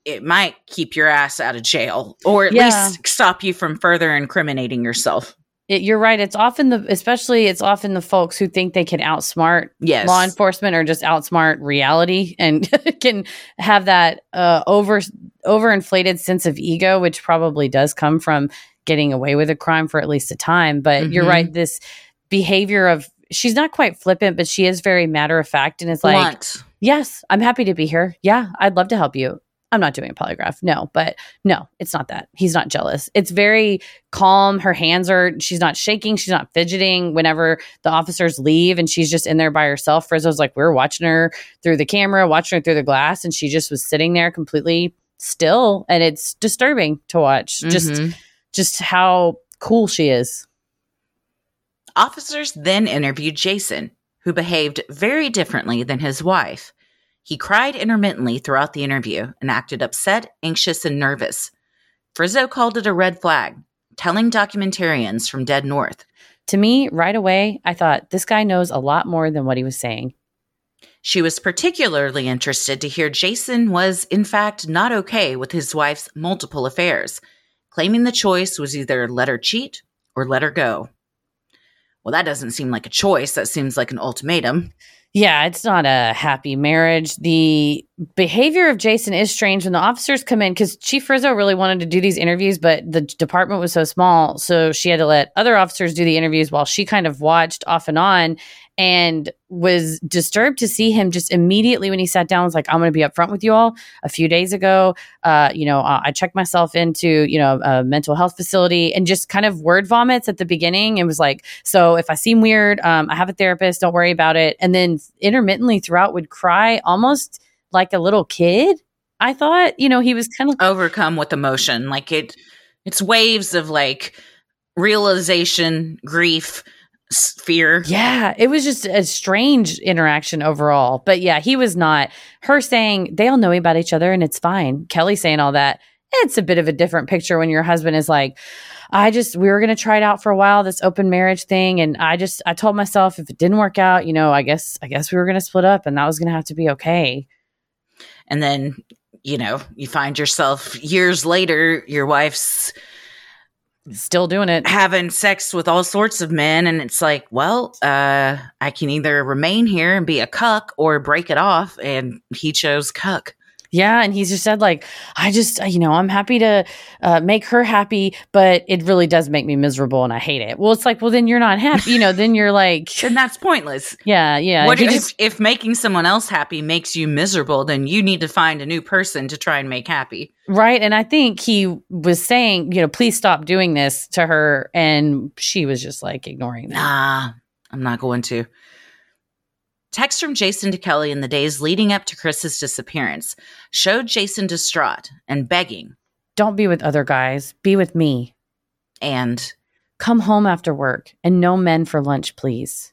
it might keep your ass out of jail or at yeah. least stop you from further incriminating yourself. It, you're right. It's often the, especially it's often the folks who think they can outsmart yes. law enforcement or just outsmart reality and can have that uh, over overinflated sense of ego, which probably does come from getting away with a crime for at least a time. But mm-hmm. you're right. This behavior of, she's not quite flippant, but she is very matter of fact. And it's like, blunt. Yes, I'm happy to be here. Yeah, I'd love to help you. I'm not doing a polygraph. No, but no, it's not that. He's not jealous. It's very calm. Her hands are, she's not shaking. She's not fidgeting whenever the officers leave and she's just in there by herself. Frizzo's like, we're watching her through the camera, watching her through the glass. And she just was sitting there completely still. And it's disturbing to watch mm-hmm. just, just how cool she is. Officers then interviewed Jason, who behaved very differently than his wife. He cried intermittently throughout the interview and acted upset, anxious, and nervous. Frizzo called it a red flag, telling documentarians from Dead North. To me, right away, I thought, this guy knows a lot more than what he was saying. She was particularly interested to hear Jason was, in fact, not okay with his wife's multiple affairs, claiming the choice was either let her cheat or let her go. Well, that doesn't seem like a choice. That seems like an ultimatum. Yeah, it's not a happy marriage. The behavior of Jason is strange when the officers come in, because Chief Frizzo really wanted to do these interviews, but the department was so small, so she had to let other officers do the interviews while she kind of watched off and on, and was disturbed to see him just immediately when he sat down was like, I'm going to be upfront with you all. A few days ago, uh, you know, I-, I checked myself into, you know, a mental health facility, and just kind of word vomits at the beginning and was like, so if I seem weird, um, I have a therapist, don't worry about it. And then intermittently throughout would cry almost like a little kid. I thought, you know, he was kind of overcome with emotion. Like it, it's waves of like realization, grief, fear. Yeah, it was just a strange interaction overall. But yeah, he was not. Her saying they all know about each other and it's fine. Kelly saying all that. It's a bit of a different picture when your husband is like, I just, we were going to try it out for a while, this open marriage thing. And I just, I told myself if it didn't work out, you know, I guess, I guess we were going to split up and that was going to have to be okay. And then, you know, you find yourself years later, your wife's still doing it, having sex with all sorts of men. And it's like, well, uh, I can either remain here and be a cuck or break it off. And he chose cuck. Yeah. And he just said, like, I just, you know, I'm happy to uh, make her happy, but it really does make me miserable and I hate it. Well, it's like, well, then you're not happy. You know, then you're like. Then that's pointless. Yeah. Yeah. What if, just, if making someone else happy makes you miserable, then you need to find a new person to try and make happy. Right. And I think he was saying, you know, please stop doing this to her. And she was just like ignoring that. Nah, I'm not going to. Texts from Jason to Kelly in the days leading up to Chris's disappearance showed Jason distraught and begging. Don't be with other guys. Be with me. And come home after work and no men for lunch, please.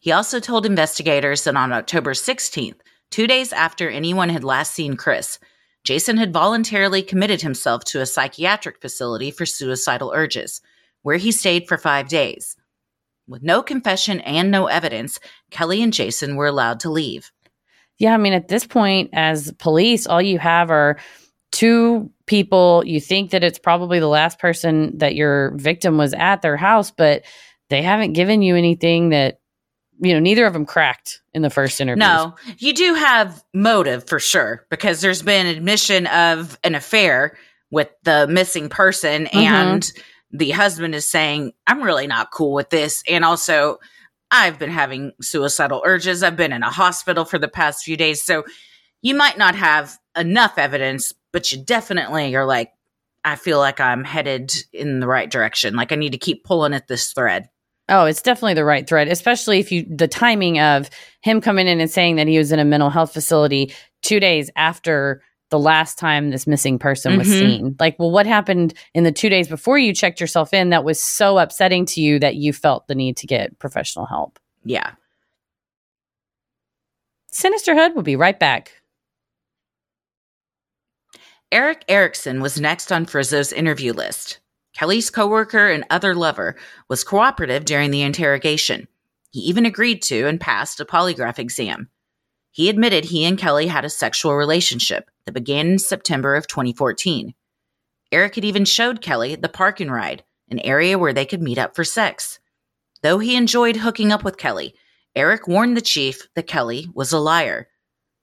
He also told investigators that on October sixteenth, two days after anyone had last seen Chris, Jason had voluntarily committed himself to a psychiatric facility for suicidal urges, where he stayed for five days. With no confession and no evidence, Kelly and Jason were allowed to leave. Yeah, I mean, at this point, as police, all you have are two people. You think that it's probably the last person that your victim was at their house, but they haven't given you anything that, you know, neither of them cracked in the first interview. No, you do have motive for sure, because there's been admission of an affair with the missing person, mm-hmm. and the husband is saying, I'm really not cool with this. And also, I've been having suicidal urges. I've been in a hospital for the past few days. So you might not have enough evidence, but you definitely are like, I feel like I'm headed in the right direction. Like I need to keep pulling at this thread. Oh, it's definitely the right thread, especially if you, the timing of him coming in and saying that he was in a mental health facility two days after the last time this missing person was mm-hmm. seen. Like, well, what happened in the two days before you checked yourself in that was so upsetting to you that you felt the need to get professional help? Yeah. Sinisterhood will be right back. Eric Erickson was next on Frizzo's interview list. Kelly's coworker and other lover was cooperative during the interrogation. He even agreed to and passed a polygraph exam. He admitted he and Kelly had a sexual relationship that began in September of twenty fourteen. Eric had even showed Kelly the park and ride, an area where they could meet up for sex. Though he enjoyed hooking up with Kelly, Eric warned the chief that Kelly was a liar.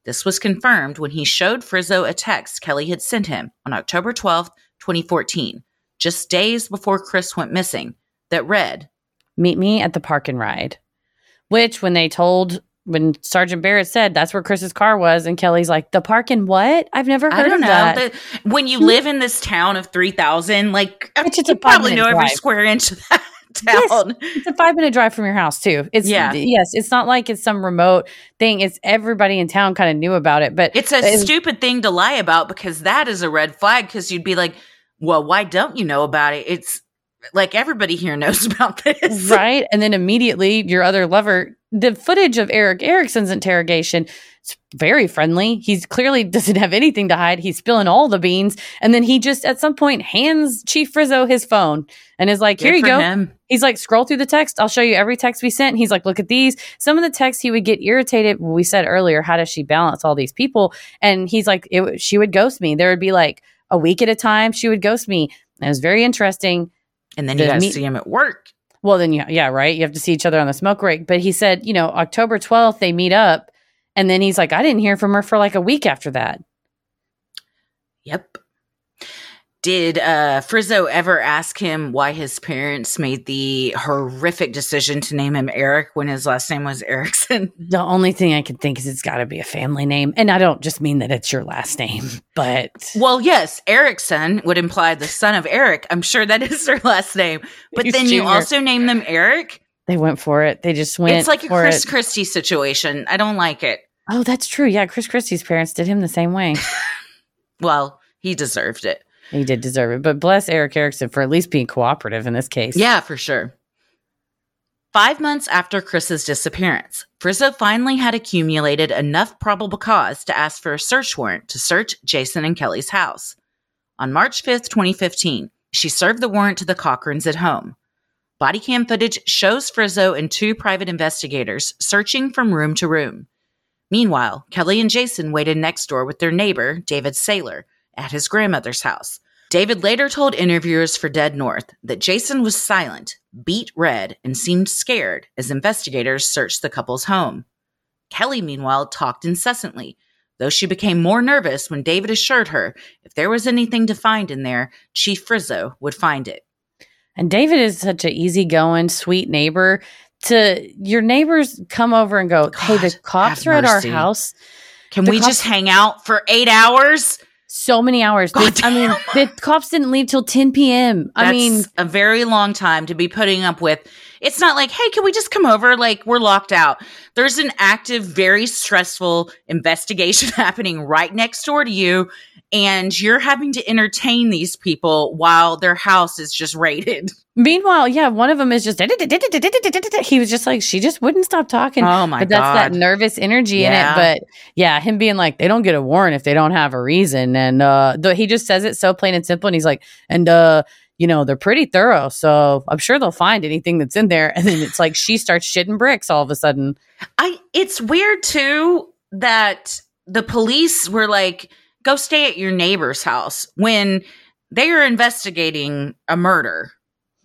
This was confirmed when he showed Frizzo a text Kelly had sent him on October twelfth, twenty fourteen, just days before Chris went missing, that read, "Meet me at the park and ride," which when they told When Sergeant Barrett said that's where Chris's car was, and Kelly's like, the park and what? I've never heard I don't of know. that. The, when you live in this town of three thousand, like, I, you probably know drive. every square inch of that town. Yes, it's a five-minute drive from your house, too. It's yeah. Yes, it's not like it's some remote thing. It's everybody in town kind of knew about it. But it's a it's, stupid thing to lie about, because that is a red flag, because you'd be like, well, why don't you know about it? It's like everybody here knows about this. Right? And then immediately your other lover... The footage of Eric Erickson's interrogation is very friendly. He clearly doesn't have anything to hide. He's spilling all the beans. And then he just, at some point, hands Chief Frizzo his phone and is like, here you go. Him. He's like, scroll through the text. I'll show you every text we sent. And he's like, look at these. Some of the texts he would get irritated. We said earlier, how does she balance all these people? And he's like, it, she would ghost me. There would be like a week at a time. She would ghost me. And it was very interesting. And then the you guys meet- see him at work. Well, then, yeah, yeah, right. You have to see each other on the smoke break. But he said, you know, October twelfth, they meet up. And then he's like, I didn't hear from her for like a week after that. Yep. Did uh, Frizzo ever ask him why his parents made the horrific decision to name him Eric when his last name was Erickson? The only thing I can think is it's got to be a family name. And I don't just mean that it's your last name, but... Well, yes, Erickson would imply the son of Eric. I'm sure that is their last name. But He's then Junior. You also name them Eric? They went for it. They just went It's like a Chris it. Christie situation. I don't like it. Oh, that's true. Yeah, Chris Christie's parents did him the same way. Well, he deserved it. He did deserve it, but bless Eric Erickson for at least being cooperative in this case. Yeah, for sure. Five months after Chris's disappearance, Frizzo finally had accumulated enough probable cause to ask for a search warrant to search Jason and Kelly's house. On March fifth, twenty fifteen, she served the warrant to the Cochrans at home. Body cam footage shows Frizzo and two private investigators searching from room to room. Meanwhile, Kelly and Jason waited next door with their neighbor, David Saylor, at his grandmother's house. David later told interviewers for Dead North that Jason was silent, beat red, and seemed scared as investigators searched the couple's home. Kelly, meanwhile, talked incessantly, though she became more nervous when David assured her if there was anything to find in there, Chief Frizzo would find it. And David is such an easygoing, sweet neighbor. To your neighbors come over and go, hey, God, the cops are at our house. Can the we cops- just hang out for eight hours? So many hours. They, I mean, the cops didn't leave till ten p.m. I That's mean, a very long time to be putting up with. It's not like, hey, can we just come over? Like, we're locked out. There's an active, very stressful investigation happening right next door to you, and you're having to entertain these people while their house is just raided. Meanwhile, yeah, one of them is just, he was just like, she just wouldn't stop talking. Oh my God. But that's God. That nervous energy yeah. in it. But yeah, him being like, they don't get a warrant if they don't have a reason. And uh, th- he just says it so plain and simple. And he's like, and, uh, you know, they're pretty thorough. So I'm sure they'll find anything that's in there. And then it's like, she starts shitting bricks all of a sudden. I, it's weird too that the police were like, go stay at your neighbor's house when they are investigating a murder.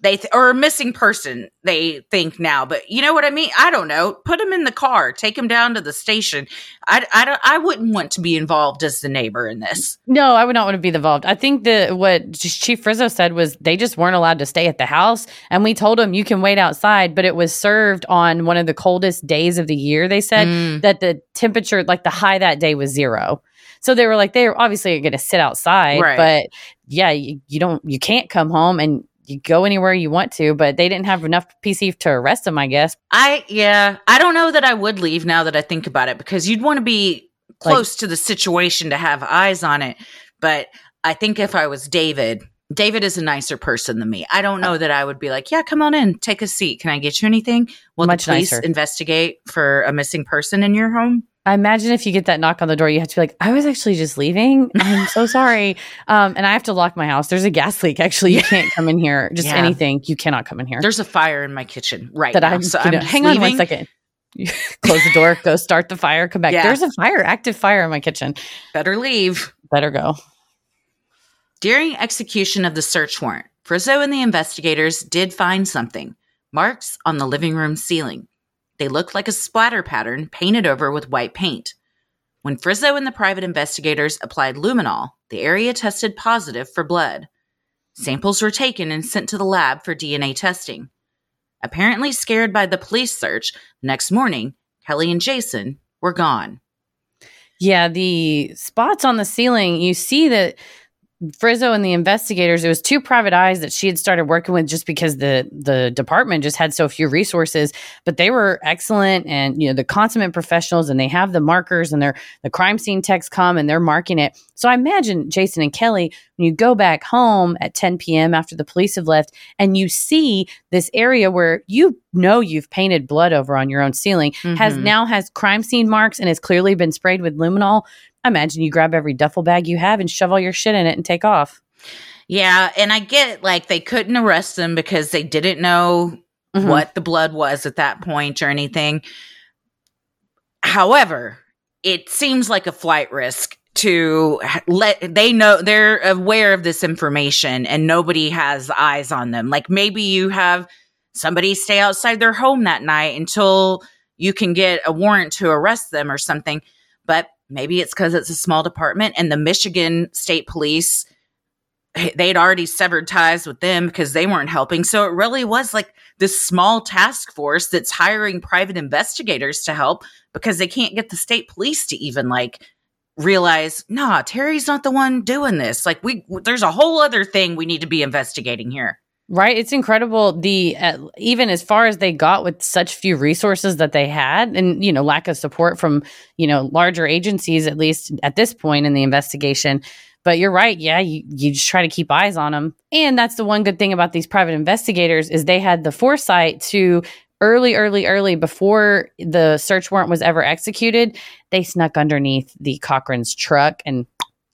They th- or a missing person, they think now. But you know what I mean? I don't know. Put them in the car. Take them down to the station. I, I, don't, I wouldn't want to be involved as the neighbor in this. No, I would not want to be involved. I think that what Chief Frizzo said was they just weren't allowed to stay at the house. And we told them you can wait outside. But it was served on one of the coldest days of the year, they said, mm. that the temperature, like the high that day was zero. So they were like, they're obviously going to sit outside. Right. But yeah, you, you don't, you can't come home and you go anywhere you want to, but they didn't have enough P C to arrest them, I guess. I, yeah, I don't know that I would leave now that I think about it, because you'd want to be close like, to the situation to have eyes on it. But I think if I was David, David is a nicer person than me. I don't know that I would be like, yeah, come on in, take a seat. Can I get you anything? Will the police nicer. investigate for a missing person in your home? I imagine if you get that knock on the door, you have to be like, I was actually just leaving. I'm so sorry. Um, and I have to lock my house. There's a gas leak. Actually, you can't come in here. Just yeah. anything. You cannot come in here. There's a fire in my kitchen right that now. I'm, so I'm know, hang leaving. on one second. Close the door. Go start the fire. Come back. Yeah. There's a fire, active fire in my kitchen. Better leave. Better go. During execution of the search warrant, Frizzo and the investigators did find something. Marks on the living room ceiling. They looked like a splatter pattern painted over with white paint. When Frizzo and the private investigators applied luminol, the area tested positive for blood. Samples were taken and sent to the lab for D N A testing. Apparently scared by the police search, the next morning, Kelly and Jason were gone. Yeah, the spots on the ceiling, you see that Frizzo and the investigators, it was two private eyes that she had started working with just because the the department just had so few resources, but they were excellent and, you know, the consummate professionals, and they have the markers and their the crime scene techs come and they're marking it. So I imagine Jason and Kelly, when you go back home at ten p.m. after the police have left and you see this area where you know you've painted blood over on your own ceiling, mm-hmm. has now has crime scene marks and has clearly been sprayed with luminol, I imagine you grab every duffel bag you have and shove all your shit in it and take off. Yeah. And I get like they couldn't arrest them because they didn't know mm-hmm. what the blood was at that point or anything. However, it seems like a flight risk to let they know they're aware of this information and nobody has eyes on them. Like maybe you have somebody stay outside their home that night until you can get a warrant to arrest them or something. But maybe it's because it's a small department, and the Michigan State Police, they'd already severed ties with them because they weren't helping. So it really was like this small task force that's hiring private investigators to help because they can't get the state police to even like realize, nah, Terry's not the one doing this. Like we, there's a whole other thing we need to be investigating here. Right. It's incredible. The uh, even as far as they got with such few resources that they had and, you know, lack of support from, you know, larger agencies, at least at this point in the investigation. But you're right. Yeah. You, you just try to keep eyes on them. And that's the one good thing about these private investigators is they had the foresight to early, early, early before the search warrant was ever executed. They snuck underneath the Cochran's truck and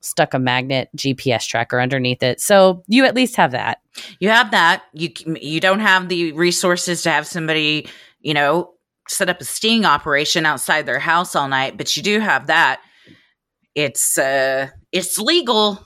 stuck a magnet G P S tracker underneath it. So you at least have that. You have that. You you don't have the resources to have somebody, you know, set up a sting operation outside their house all night, but you do have that. It's uh, it's legal.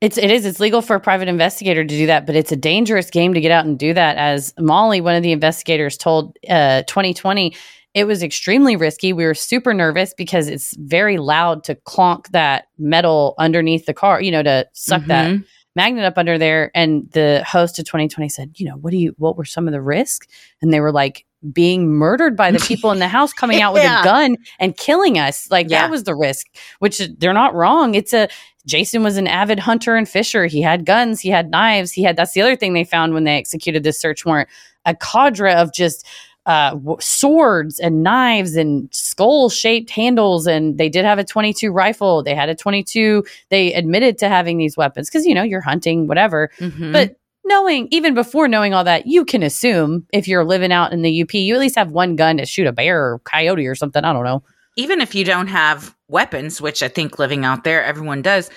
It's, it is. It's legal for a private investigator to do that, but it's a dangerous game to get out and do that. As Molly, one of the investigators, told uh, twenty twenty, it was extremely risky. We were super nervous because it's very loud to clonk that metal underneath the car, you know, to suck mm-hmm. that magnet up under there. And the host of twenty twenty said, you know, what do you, what were some of the risks? And they were like, being murdered by the people in the house coming out with yeah. a gun and killing us. Like yeah. that was the risk, which they're not wrong. It's a, Jason was an avid hunter and fisher. He had guns, he had knives. He had, that's the other thing they found when they executed this search warrant, a cadre of just uh, w- swords and knives and skull shaped handles. And they did have a twenty-two rifle. They had a twenty-two. They admitted to having these weapons. 'Cause you know, you're hunting, whatever, mm-hmm. but knowing, even before knowing all that, you can assume if you're living out in the U P, you at least have one gun to shoot a bear or coyote or something. I don't know. Even if you don't have weapons, which I think living out there, everyone does,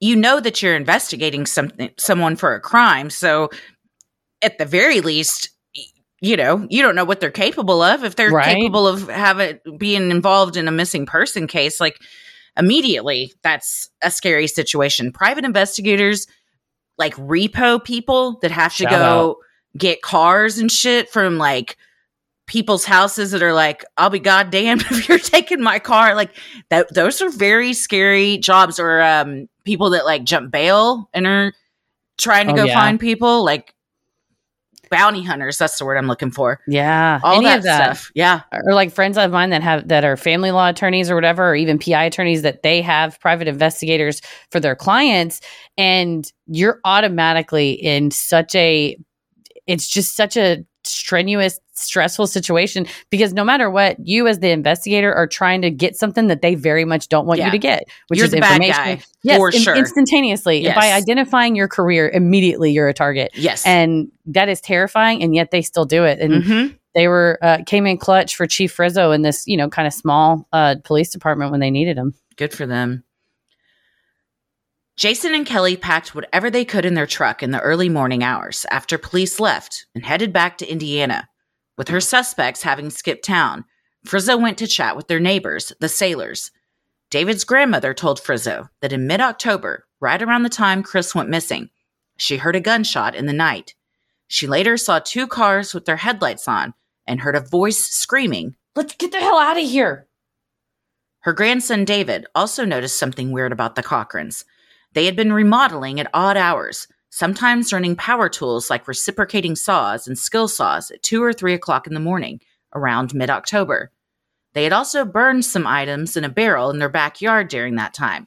you know that you're investigating something, someone for a crime. So at the very least, you know, you don't know what they're capable of. If they're right. capable of having being involved in a missing person case, like immediately, that's a scary situation. Private investigators, like repo people that have to Shout go out. Get cars and shit from like people's houses that are like, I'll be goddamn if you're taking my car. Like that, those are very scary jobs. Or um, people that like jump bail and are trying to oh, go yeah. find people, like bounty hunters. That's the word I'm looking for. Yeah. All Any that, of that stuff. Yeah. Or like friends of mine that have, that are family law attorneys or whatever, or even P I attorneys, that they have private investigators for their clients. And you're automatically in such a, it's just such a strenuous, stressful situation, because no matter what, you as the investigator are trying to get something that they very much don't want yeah. you to get, which you're is the information. Bad guy, yes, for in- sure. Instantaneously. Yes. And by identifying your career, immediately you're a target. Yes. And that is terrifying. And yet they still do it. And mm-hmm. they were, uh, came in clutch for Chief Frizzo in this, you know, kind of small uh, police department when they needed him. Good for them. Jason and Kelly packed whatever they could in their truck in the early morning hours after police left and headed back to Indiana. With her suspects having skipped town, Frizzo went to chat with their neighbors, the Saylors. David's grandmother told Frizzo that in mid-October, right around the time Chris went missing, she heard a gunshot in the night. She later saw two cars with their headlights on and heard a voice screaming, "Let's get the hell out of here!" Her grandson David also noticed something weird about the Cochrans. They had been remodeling at odd hours, sometimes running power tools like reciprocating saws and skill saws at two or three o'clock in the morning, around mid-October. They had also burned some items in a barrel in their backyard during that time.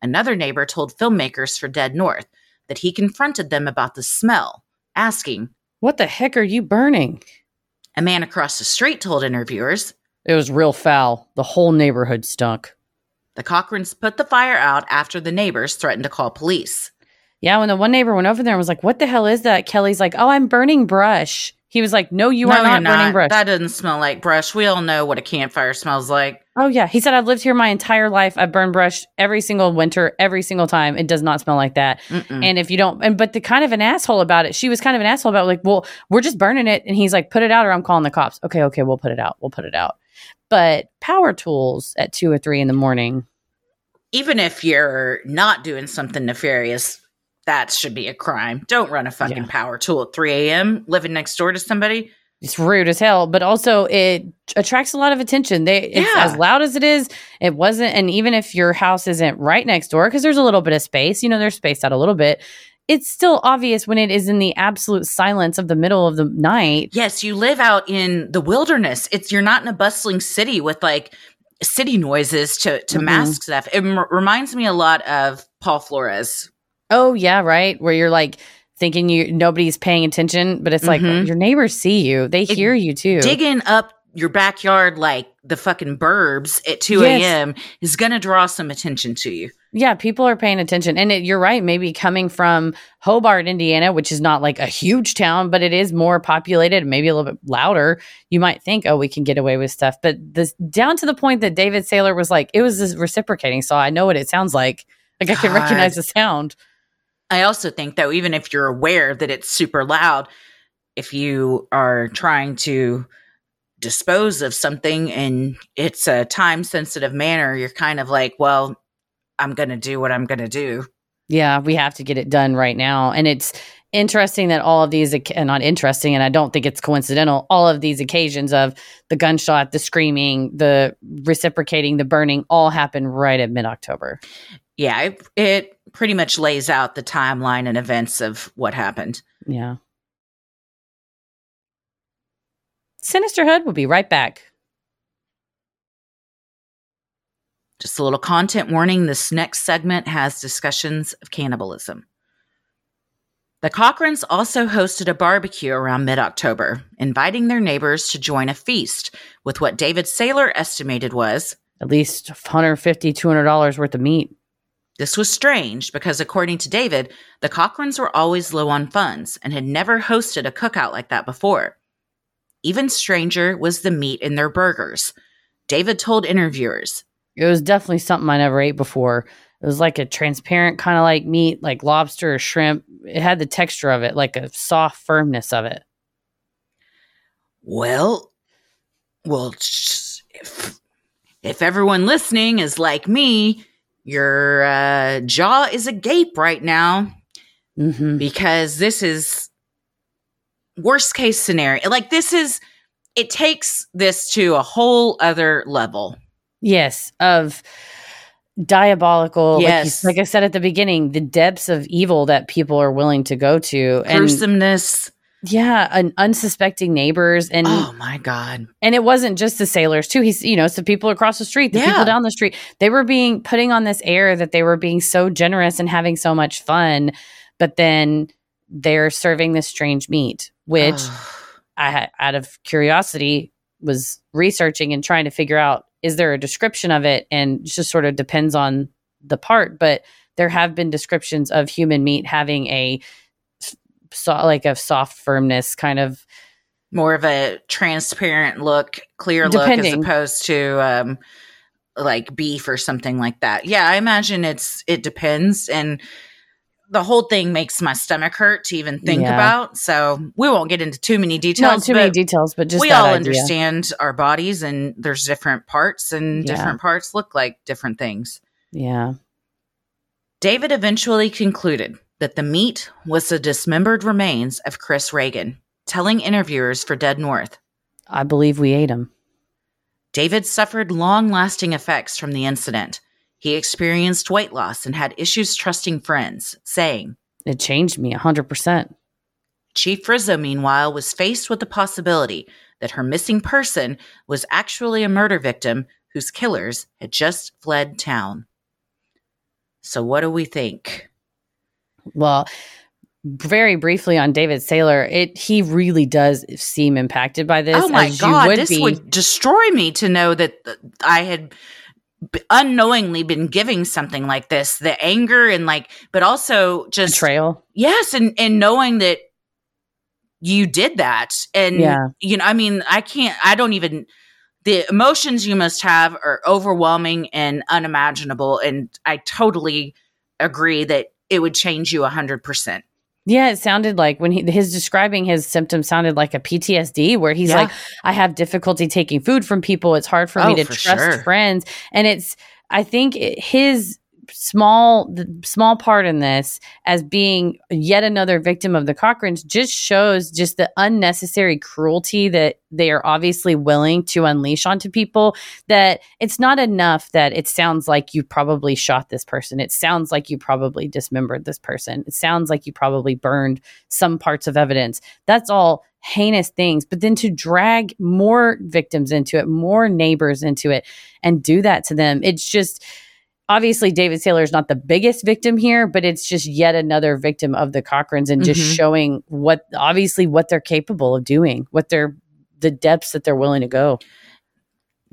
Another neighbor told filmmakers for Dead North that he confronted them about the smell, asking, "What the heck are you burning?" A man across the street told interviewers, "It was real foul. The whole neighborhood stunk." The Cochrans put the fire out after the neighbors threatened to call police. Yeah, when the one neighbor went over there and was like, "What the hell is that?" Kelly's like, "Oh, I'm burning brush." He was like, "No, you no, are not, not burning brush. That doesn't smell like brush. We all know what a campfire smells like." Oh, yeah. He said, "I've lived here my entire life. I've burned brush every single winter, every single time. It does not smell like that." Mm-mm. And if you don't, and but the kind of an asshole about it, she was kind of an asshole about it, like, "Well, we're just burning it." And he's like, "Put it out or I'm calling the cops." Okay, okay, we'll put it out. We'll put it out. But power tools at two or three in the morning. Even if you're not doing something nefarious, that should be a crime. Don't run a fucking yeah. power tool at three a.m. living next door to somebody. It's rude as hell, but also it attracts a lot of attention. They it's yeah. as loud as it is, it wasn't. And even if your house isn't right next door, because there's a little bit of space, you know, they're spaced out a little bit. It's still obvious when it is in the absolute silence of the middle of the night. Yes, you live out in the wilderness. It's you're not in a bustling city with like city noises to to mm-hmm. mask stuff. It m- reminds me a lot of Paul Flores. Oh yeah, right. Where you're like thinking you nobody's paying attention, but it's mm-hmm. like your neighbors see you, they it, hear you too. Digging up your backyard like the fucking burbs at two a m yes. is going to draw some attention to you. Yeah, people are paying attention. And it, you're right, maybe coming from Hobart, Indiana, which is not like a huge town, but it is more populated, maybe a little bit louder. You might think, oh, we can get away with stuff. But this down to the point that David Saylor was like, it was this reciprocating saw. I know what it sounds like. Like I can God. recognize the sound. I also think, though, even if you're aware that it's super loud, if you are trying to dispose of something and it's a time sensitive manner, you're kind of like, well, I'm going to do what I'm going to do. Yeah, we have to get it done right now. And it's interesting that all of these, and not interesting, and I don't think it's coincidental, all of these occasions of the gunshot, the screaming, the reciprocating, the burning, all happen right at mid-October. Yeah, it, it pretty much lays out the timeline and events of what happened. Yeah. Sinisterhood will be right back. Just a little content warning. This next segment has discussions of cannibalism. The Cochrans also hosted a barbecue around mid-October, inviting their neighbors to join a feast with what David Saylor estimated was at least one hundred fifty dollars, two hundred dollars worth of meat. This was strange because, according to David, the Cochrans were always low on funds and had never hosted a cookout like that before. Even stranger was the meat in their burgers. David told interviewers, "It was definitely something I never ate before. It was like a transparent kind of like meat, like lobster or shrimp. It had the texture of it, like a soft firmness of it." Well, well, if, if everyone listening is like me, your uh, jaw is agape right now, mm-hmm. because this is worst case scenario. Like this is, it takes this to a whole other level. Yes, of diabolical. Yes, like, you, like I said at the beginning, the depths of evil that people are willing to go to, and gruesomeness. Yeah, and unsuspecting neighbors, and oh my god! And it wasn't just the sailors too. He's, you know, it's the people across the street, the yeah. people down the street. They were being putting on this air that they were being so generous and having so much fun, but then they're serving this strange meat, which I, out of curiosity, was researching and trying to figure out. Is there a description of it? And it just sort of depends on the part, but there have been descriptions of human meat having a so, like a soft firmness, kind of more of a transparent look, clear depending. Look, as opposed to um, like beef or something like that. Yeah, I imagine it's it depends, and the whole thing makes my stomach hurt to even think yeah. about. So we won't get into too many details. Not too many details, but just we all idea. Understand our bodies, and there's different parts, and yeah. different parts look like different things. Yeah. David eventually concluded that the meat was the dismembered remains of Chris Regan, telling interviewers for Dead North, "I believe we ate him." David suffered long-lasting effects from the incident. He experienced weight loss and had issues trusting friends, saying, "It changed me one hundred percent. Chief Frizzo, meanwhile, was faced with the possibility that her missing person was actually a murder victim whose killers had just fled town. So what do we think? Well, very briefly on David Saylor, it he really does seem impacted by this. Oh my God, would this be. Would destroy me to know that th- I had... unknowingly been giving something like this, the anger and like, but also just betrayal. Yes. And, and knowing that you did that. And, yeah. you know, I mean, I can't, I don't even, the emotions you must have are overwhelming and unimaginable. And I totally agree that it would change you a hundred percent. Yeah, it sounded like when he, his describing his symptoms sounded like a P T S D where he's yeah. like, I have difficulty taking food from people. It's hard for oh, me to for trust sure. friends. And it's, I think it, his small, the small part in this as being yet another victim of the Cochrans just shows just the unnecessary cruelty that they are obviously willing to unleash onto people, that it's not enough that it sounds like you probably shot this person. It sounds like you probably dismembered this person. It sounds like you probably burned some parts of evidence. That's all heinous things. But then to drag more victims into it, more neighbors into it, and do that to them, it's just... Obviously, David Saylor is not the biggest victim here, but it's just yet another victim of the Cochrans and just mm-hmm. showing what obviously what they're capable of doing, what they're the depths that they're willing to go.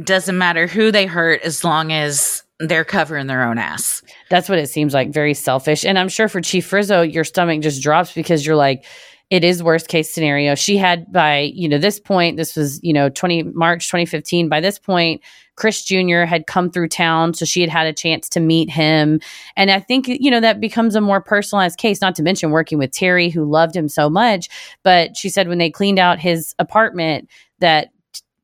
Doesn't matter who they hurt as long as they're covering their own ass. That's what it seems like. Very selfish. And I'm sure for Chief Frizzo, your stomach just drops because you're like, it is worst case scenario. She had by, you know, this point, this was, you know, twenty March twenty fifteen. By this point, Chris Junior had come through town. So she had had a chance to meet him. And I think, you know, that becomes a more personalized case, not to mention working with Terry, who loved him so much. But she said when they cleaned out his apartment that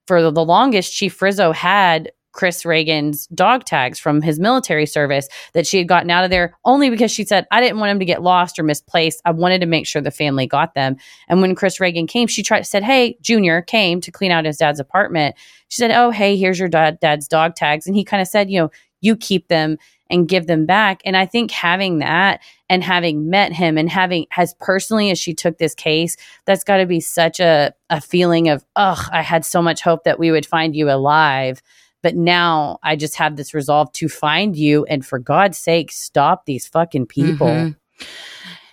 for the longest, Chief Frizzo had Chris Reagan's dog tags from his military service that she had gotten out of there only because she said, I didn't want him to get lost or misplaced. I wanted to make sure the family got them. And when Chris Regan came, she tried said, hey, Junior came to clean out his dad's apartment. She said, oh, hey, here's your dad, dad's dog tags. And he kind of said, you know, you keep them and give them back. And I think having that and having met him and having as personally as she took this case, that's got to be such a, a feeling of, oh, I had so much hope that we would find you alive. But now I just have this resolve to find you. And for God's sake, stop these fucking people. Mm-hmm.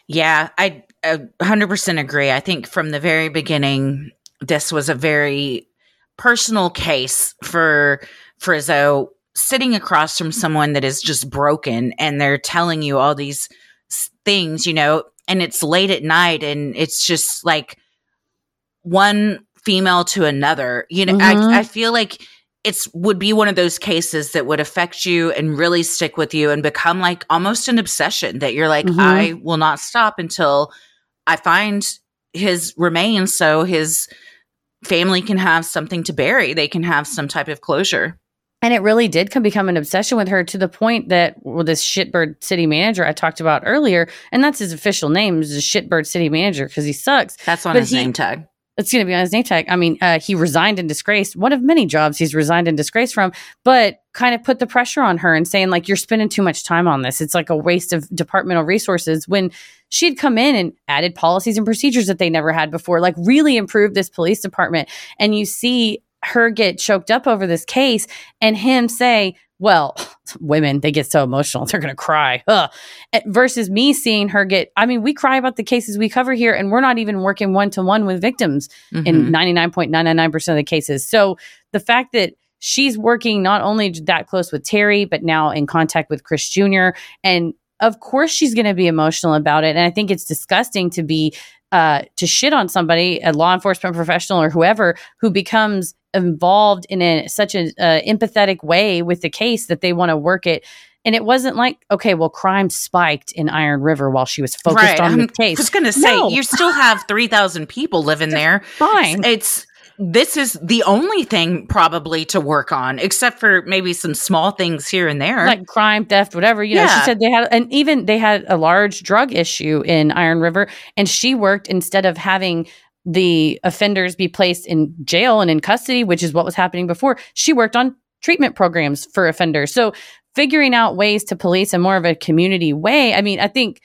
Yeah, I, I one hundred percent agree. I think from the very beginning, this was a very personal case for Frizzo. Sitting across from someone that is just broken and they're telling you all these things, you know, and it's late at night and it's just like one female to another, you know, mm-hmm. I, I feel like it's would be one of those cases that would affect you and really stick with you and become like almost an obsession that you're like, mm-hmm. I will not stop until I find his remains. So his family can have something to bury. They can have some type of closure. And it really did come become an obsession with her to the point that, well, this shitbird city manager I talked about earlier, and that's his official name, is the shitbird city manager because he sucks. That's on but his he, name tag. It's going to be on his name tag. I mean, uh, he resigned in disgrace. One of many jobs he's resigned in disgrace from, but kind of put the pressure on her and saying, like, you're spending too much time on this. It's like a waste of departmental resources when she'd come in and added policies and procedures that they never had before, like really improved this police department. And you see her get choked up over this case and him say, well, women, they get so emotional. They're going to cry. Ugh. Versus me seeing her get, I mean, we cry about the cases we cover here and we're not even working one-to-one with victims mm-hmm. in ninety-nine point nine nine nine percent of the cases. So the fact that she's working not only that close with Terry, but now in contact with Chris Junior And of course she's going to be emotional about it. And I think it's disgusting to be, uh, to shit on somebody, a law enforcement professional or whoever who becomes involved in a, such an uh, empathetic way with the case that they want to work it. And it wasn't like, okay, well, crime spiked in Iron River while she was focused right. on I'm, the case. I was going to say, no. You still have three thousand people living there. Fine. It's, this is the only thing probably to work on, except for maybe some small things here and there. Like crime, theft, whatever. You yeah. know, she said they had, and even they had a large drug issue in Iron River. And she worked instead of having the offenders be placed in jail and in custody, which is what was happening before. She worked on treatment programs for offenders. So figuring out ways to police in more of a community way. I mean, I think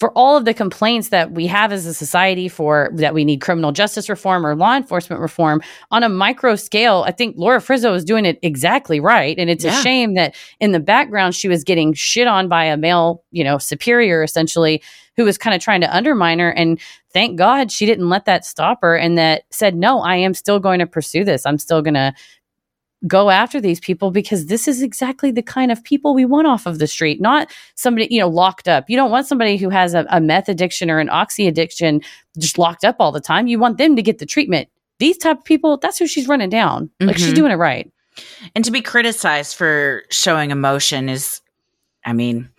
for all of the complaints that we have as a society for that we need criminal justice reform or law enforcement reform on a micro scale, I think Laura Frizzo is doing it exactly right. And it's yeah. a shame that in the background, she was getting shit on by a male, you know, superior essentially, who was kind of trying to undermine her. And thank God she didn't let that stop her and that said, no, I am still going to pursue this. I'm still going to go after these people because this is exactly the kind of people we want off of the street, not somebody, you know, locked up. You don't want somebody who has a, a meth addiction or an oxy addiction just locked up all the time. You want them to get the treatment. These type of people, that's who she's running down. Mm-hmm. Like she's doing it right. And to be criticized for showing emotion is, I mean,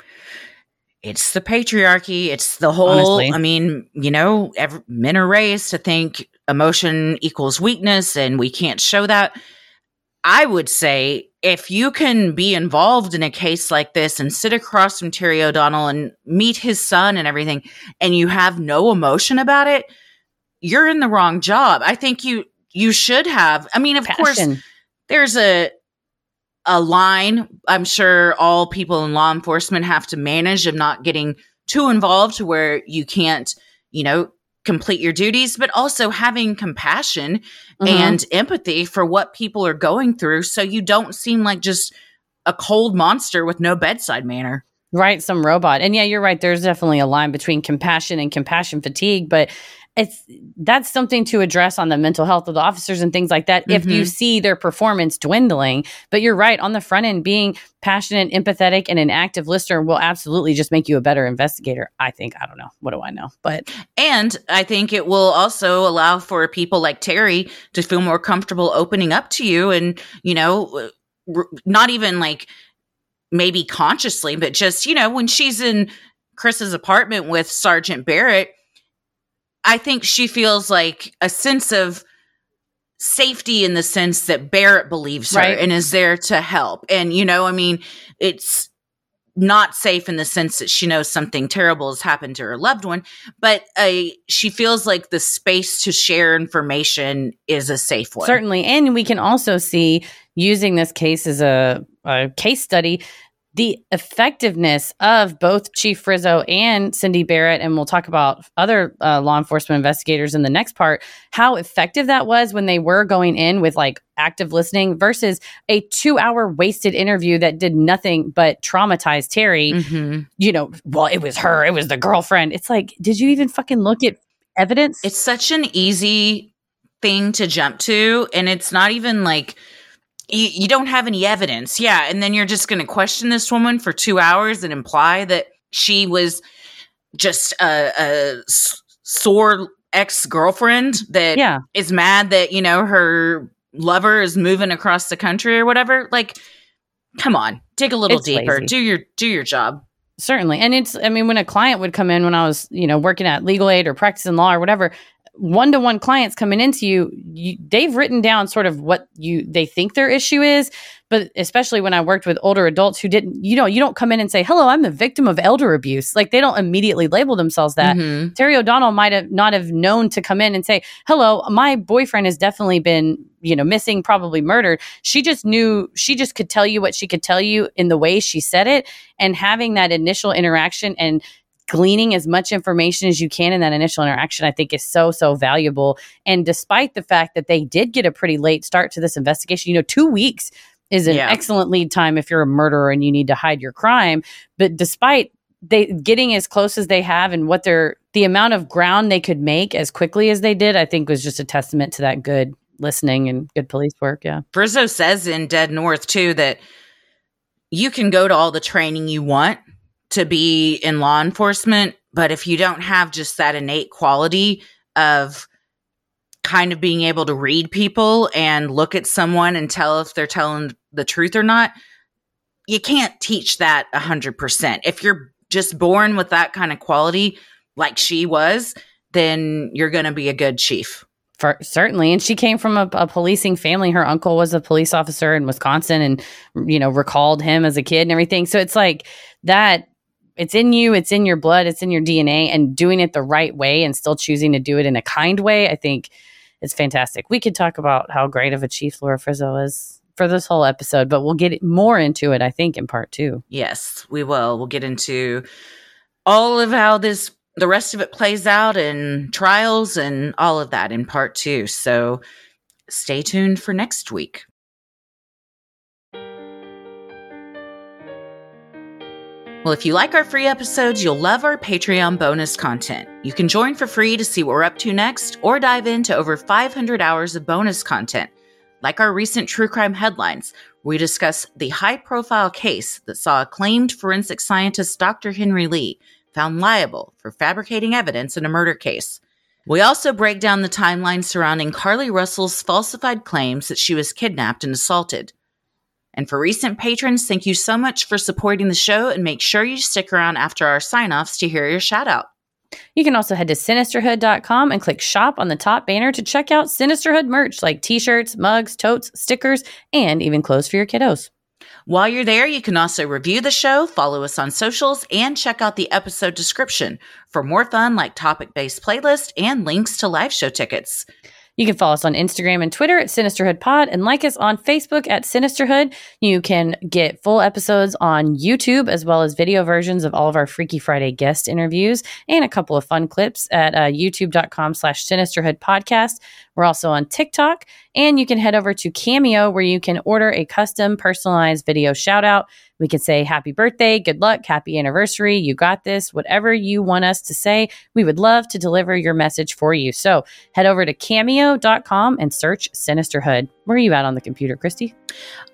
it's the patriarchy. It's the whole, honestly. I mean, you know, every, men are raised to think emotion equals weakness and we can't show that. I would say if you can be involved in a case like this and sit across from Terry O'Donnell and meet his son and everything, and you have no emotion about it, you're in the wrong job. I think you, you should have, I mean, of Passion. course there's a, a line. I'm sure all people in law enforcement have to manage of not getting too involved to where you can't, you know, complete your duties, but also having compassion mm-hmm. and empathy for what people are going through. So you don't seem like just a cold monster with no bedside manner. Right. Some robot. And yeah, you're right. There's definitely a line between compassion and compassion fatigue, but it's, that's something to address on the mental health of the officers and things like that. Mm-hmm. If you see their performance dwindling, but you're right on the front end, being passionate, empathetic, and an active listener will absolutely just make you a better investigator. I think, I don't know. What do I know? But, and I think it will also allow for people like Terry to feel more comfortable opening up to you and, you know, r- not even like, maybe consciously, but just, you know, when she's in Chris's apartment with Sergeant Barrett, I think she feels like a sense of safety in the sense that Barrett believes her right. and is there to help. And, you know, I mean, it's not safe in the sense that she knows something terrible has happened to her loved one, but uh, she feels like the space to share information is a safe one. Certainly. And we can also see, using this case as a, a case study, the effectiveness of both Chief Frizzo and Cindy Barrett, and we'll talk about other uh, law enforcement investigators in the next part, how effective that was when they were going in with like active listening versus a two-hour wasted interview that did nothing but traumatize Terry. Mm-hmm. You know, well, it was her. It was the girlfriend. It's like, did you even fucking look at evidence? It's such an easy thing to jump to, and it's not even like... You, you don't have any evidence. Yeah. And then you're just going to question this woman for two hours and imply that she was just a, a sore ex-girlfriend that yeah. is mad that, you know, her lover is moving across the country or whatever. Like, come on, dig a little it's deeper, lazy. do your, do your job. Certainly. And it's, I mean, when a client would come in when I was, you know, working at legal aid or practicing law or whatever, one-to-one clients coming into you, you, they've written down sort of what you they think their issue is. But especially when I worked with older adults who didn't, you know, you don't come in and say, hello, I'm a victim of elder abuse. Like, they don't immediately label themselves that. Mm-hmm. Terry O'Donnell might have not have known to come in and say, hello, my boyfriend has definitely been, you know, missing, probably murdered. She just knew, she just could tell you what she could tell you in the way she said it. And having that initial interaction and gleaning as much information as you can in that initial interaction, I think, is so, so valuable. And despite the fact that they did get a pretty late start to this investigation, you know, two weeks is an yeah. excellent lead time if you're a murderer and you need to hide your crime. But despite they getting as close as they have and what they're, the amount of ground they could make as quickly as they did, I think was just a testament to that good listening and good police work. Yeah. Frizzo says in Dead North too, that you can go to all the training you want to be in law enforcement, but if you don't have just that innate quality of kind of being able to read people and look at someone and tell if they're telling the truth or not, you can't teach that a hundred percent. If you're just born with that kind of quality, like she was, then you're going to be a good chief. For, certainly. And she came from a, a policing family. Her uncle was a police officer in Wisconsin and, you know, recalled him as a kid and everything. So it's like that. It's in you, it's in your blood, it's in your D N A, and doing it the right way and still choosing to do it in a kind way, I think is fantastic. We could talk about how great of a chief Laura Frizzo is for this whole episode, but we'll get more into it, I think, in part two. Yes, we will. We'll get into all of how this, the rest of it plays out and trials and all of that in part two. So stay tuned for next week. Well, if you like our free episodes, you'll love our Patreon bonus content. You can join for free to see what we're up to next or dive into over five hundred hours of bonus content, like our recent true crime headlines, where we discuss the high-profile case that saw acclaimed forensic scientist Doctor Henry Lee found liable for fabricating evidence in a murder case. We also break down the timeline surrounding Carlee Russell's falsified claims that she was kidnapped and assaulted. And for recent patrons, thank you so much for supporting the show, and make sure you stick around after our sign-offs to hear your shout-out. You can also head to Sinisterhood dot com and click shop on the top banner to check out Sinisterhood merch like t-shirts, mugs, totes, stickers, and even clothes for your kiddos. While you're there, you can also review the show, follow us on socials, and check out the episode description for more fun like topic-based playlists and links to live show tickets. You can follow us on Instagram and Twitter at Sinisterhood Pod, and like us on Facebook at Sinisterhood. You can get full episodes on YouTube, as well as video versions of all of our Freaky Friday guest interviews and a couple of fun clips at uh, youtube.com slash Sinisterhood Podcast. We're also on TikTok, and you can head over to Cameo, where you can order a custom personalized video shout out. We can say happy birthday, good luck, happy anniversary, you got this, whatever you want us to say. We would love to deliver your message for you. So head over to cameo dot com and search Sinisterhood. Where are you at on the computer, Christy?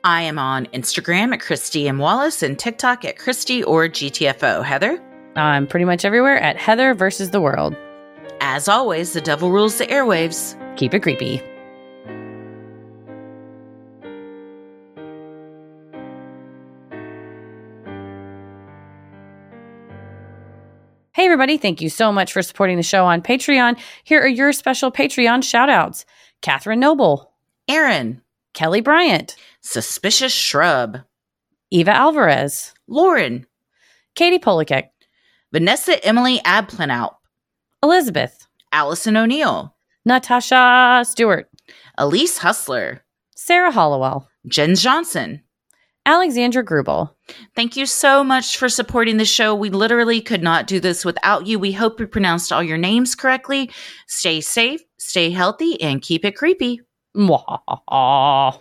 I am on Instagram at Christy M. Wallace and TikTok at Christy or G T F O. Heather? I'm pretty much everywhere at Heather versus the world. As always, the devil rules the airwaves. Keep it creepy. Hey, everybody. Thank you so much for supporting the show on Patreon. Here are your special Patreon shout outs. Catherine Noble. Aaron, Kelly Bryant, Suspicious Shrub, Eva Alvarez, Lauren, Katie Polakek, Vanessa Emily Abplanout, Elizabeth, Allison O'Neill, Natasha Stewart, Elise Hustler, Sarah Hollowell, Jen Johnson, Alexandra Grubel. Thank you so much for supporting the show. We literally could not do this without you. We hope we pronounced all your names correctly. Stay safe, stay healthy, and keep it creepy. Mwah.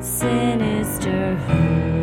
Sinisterhood.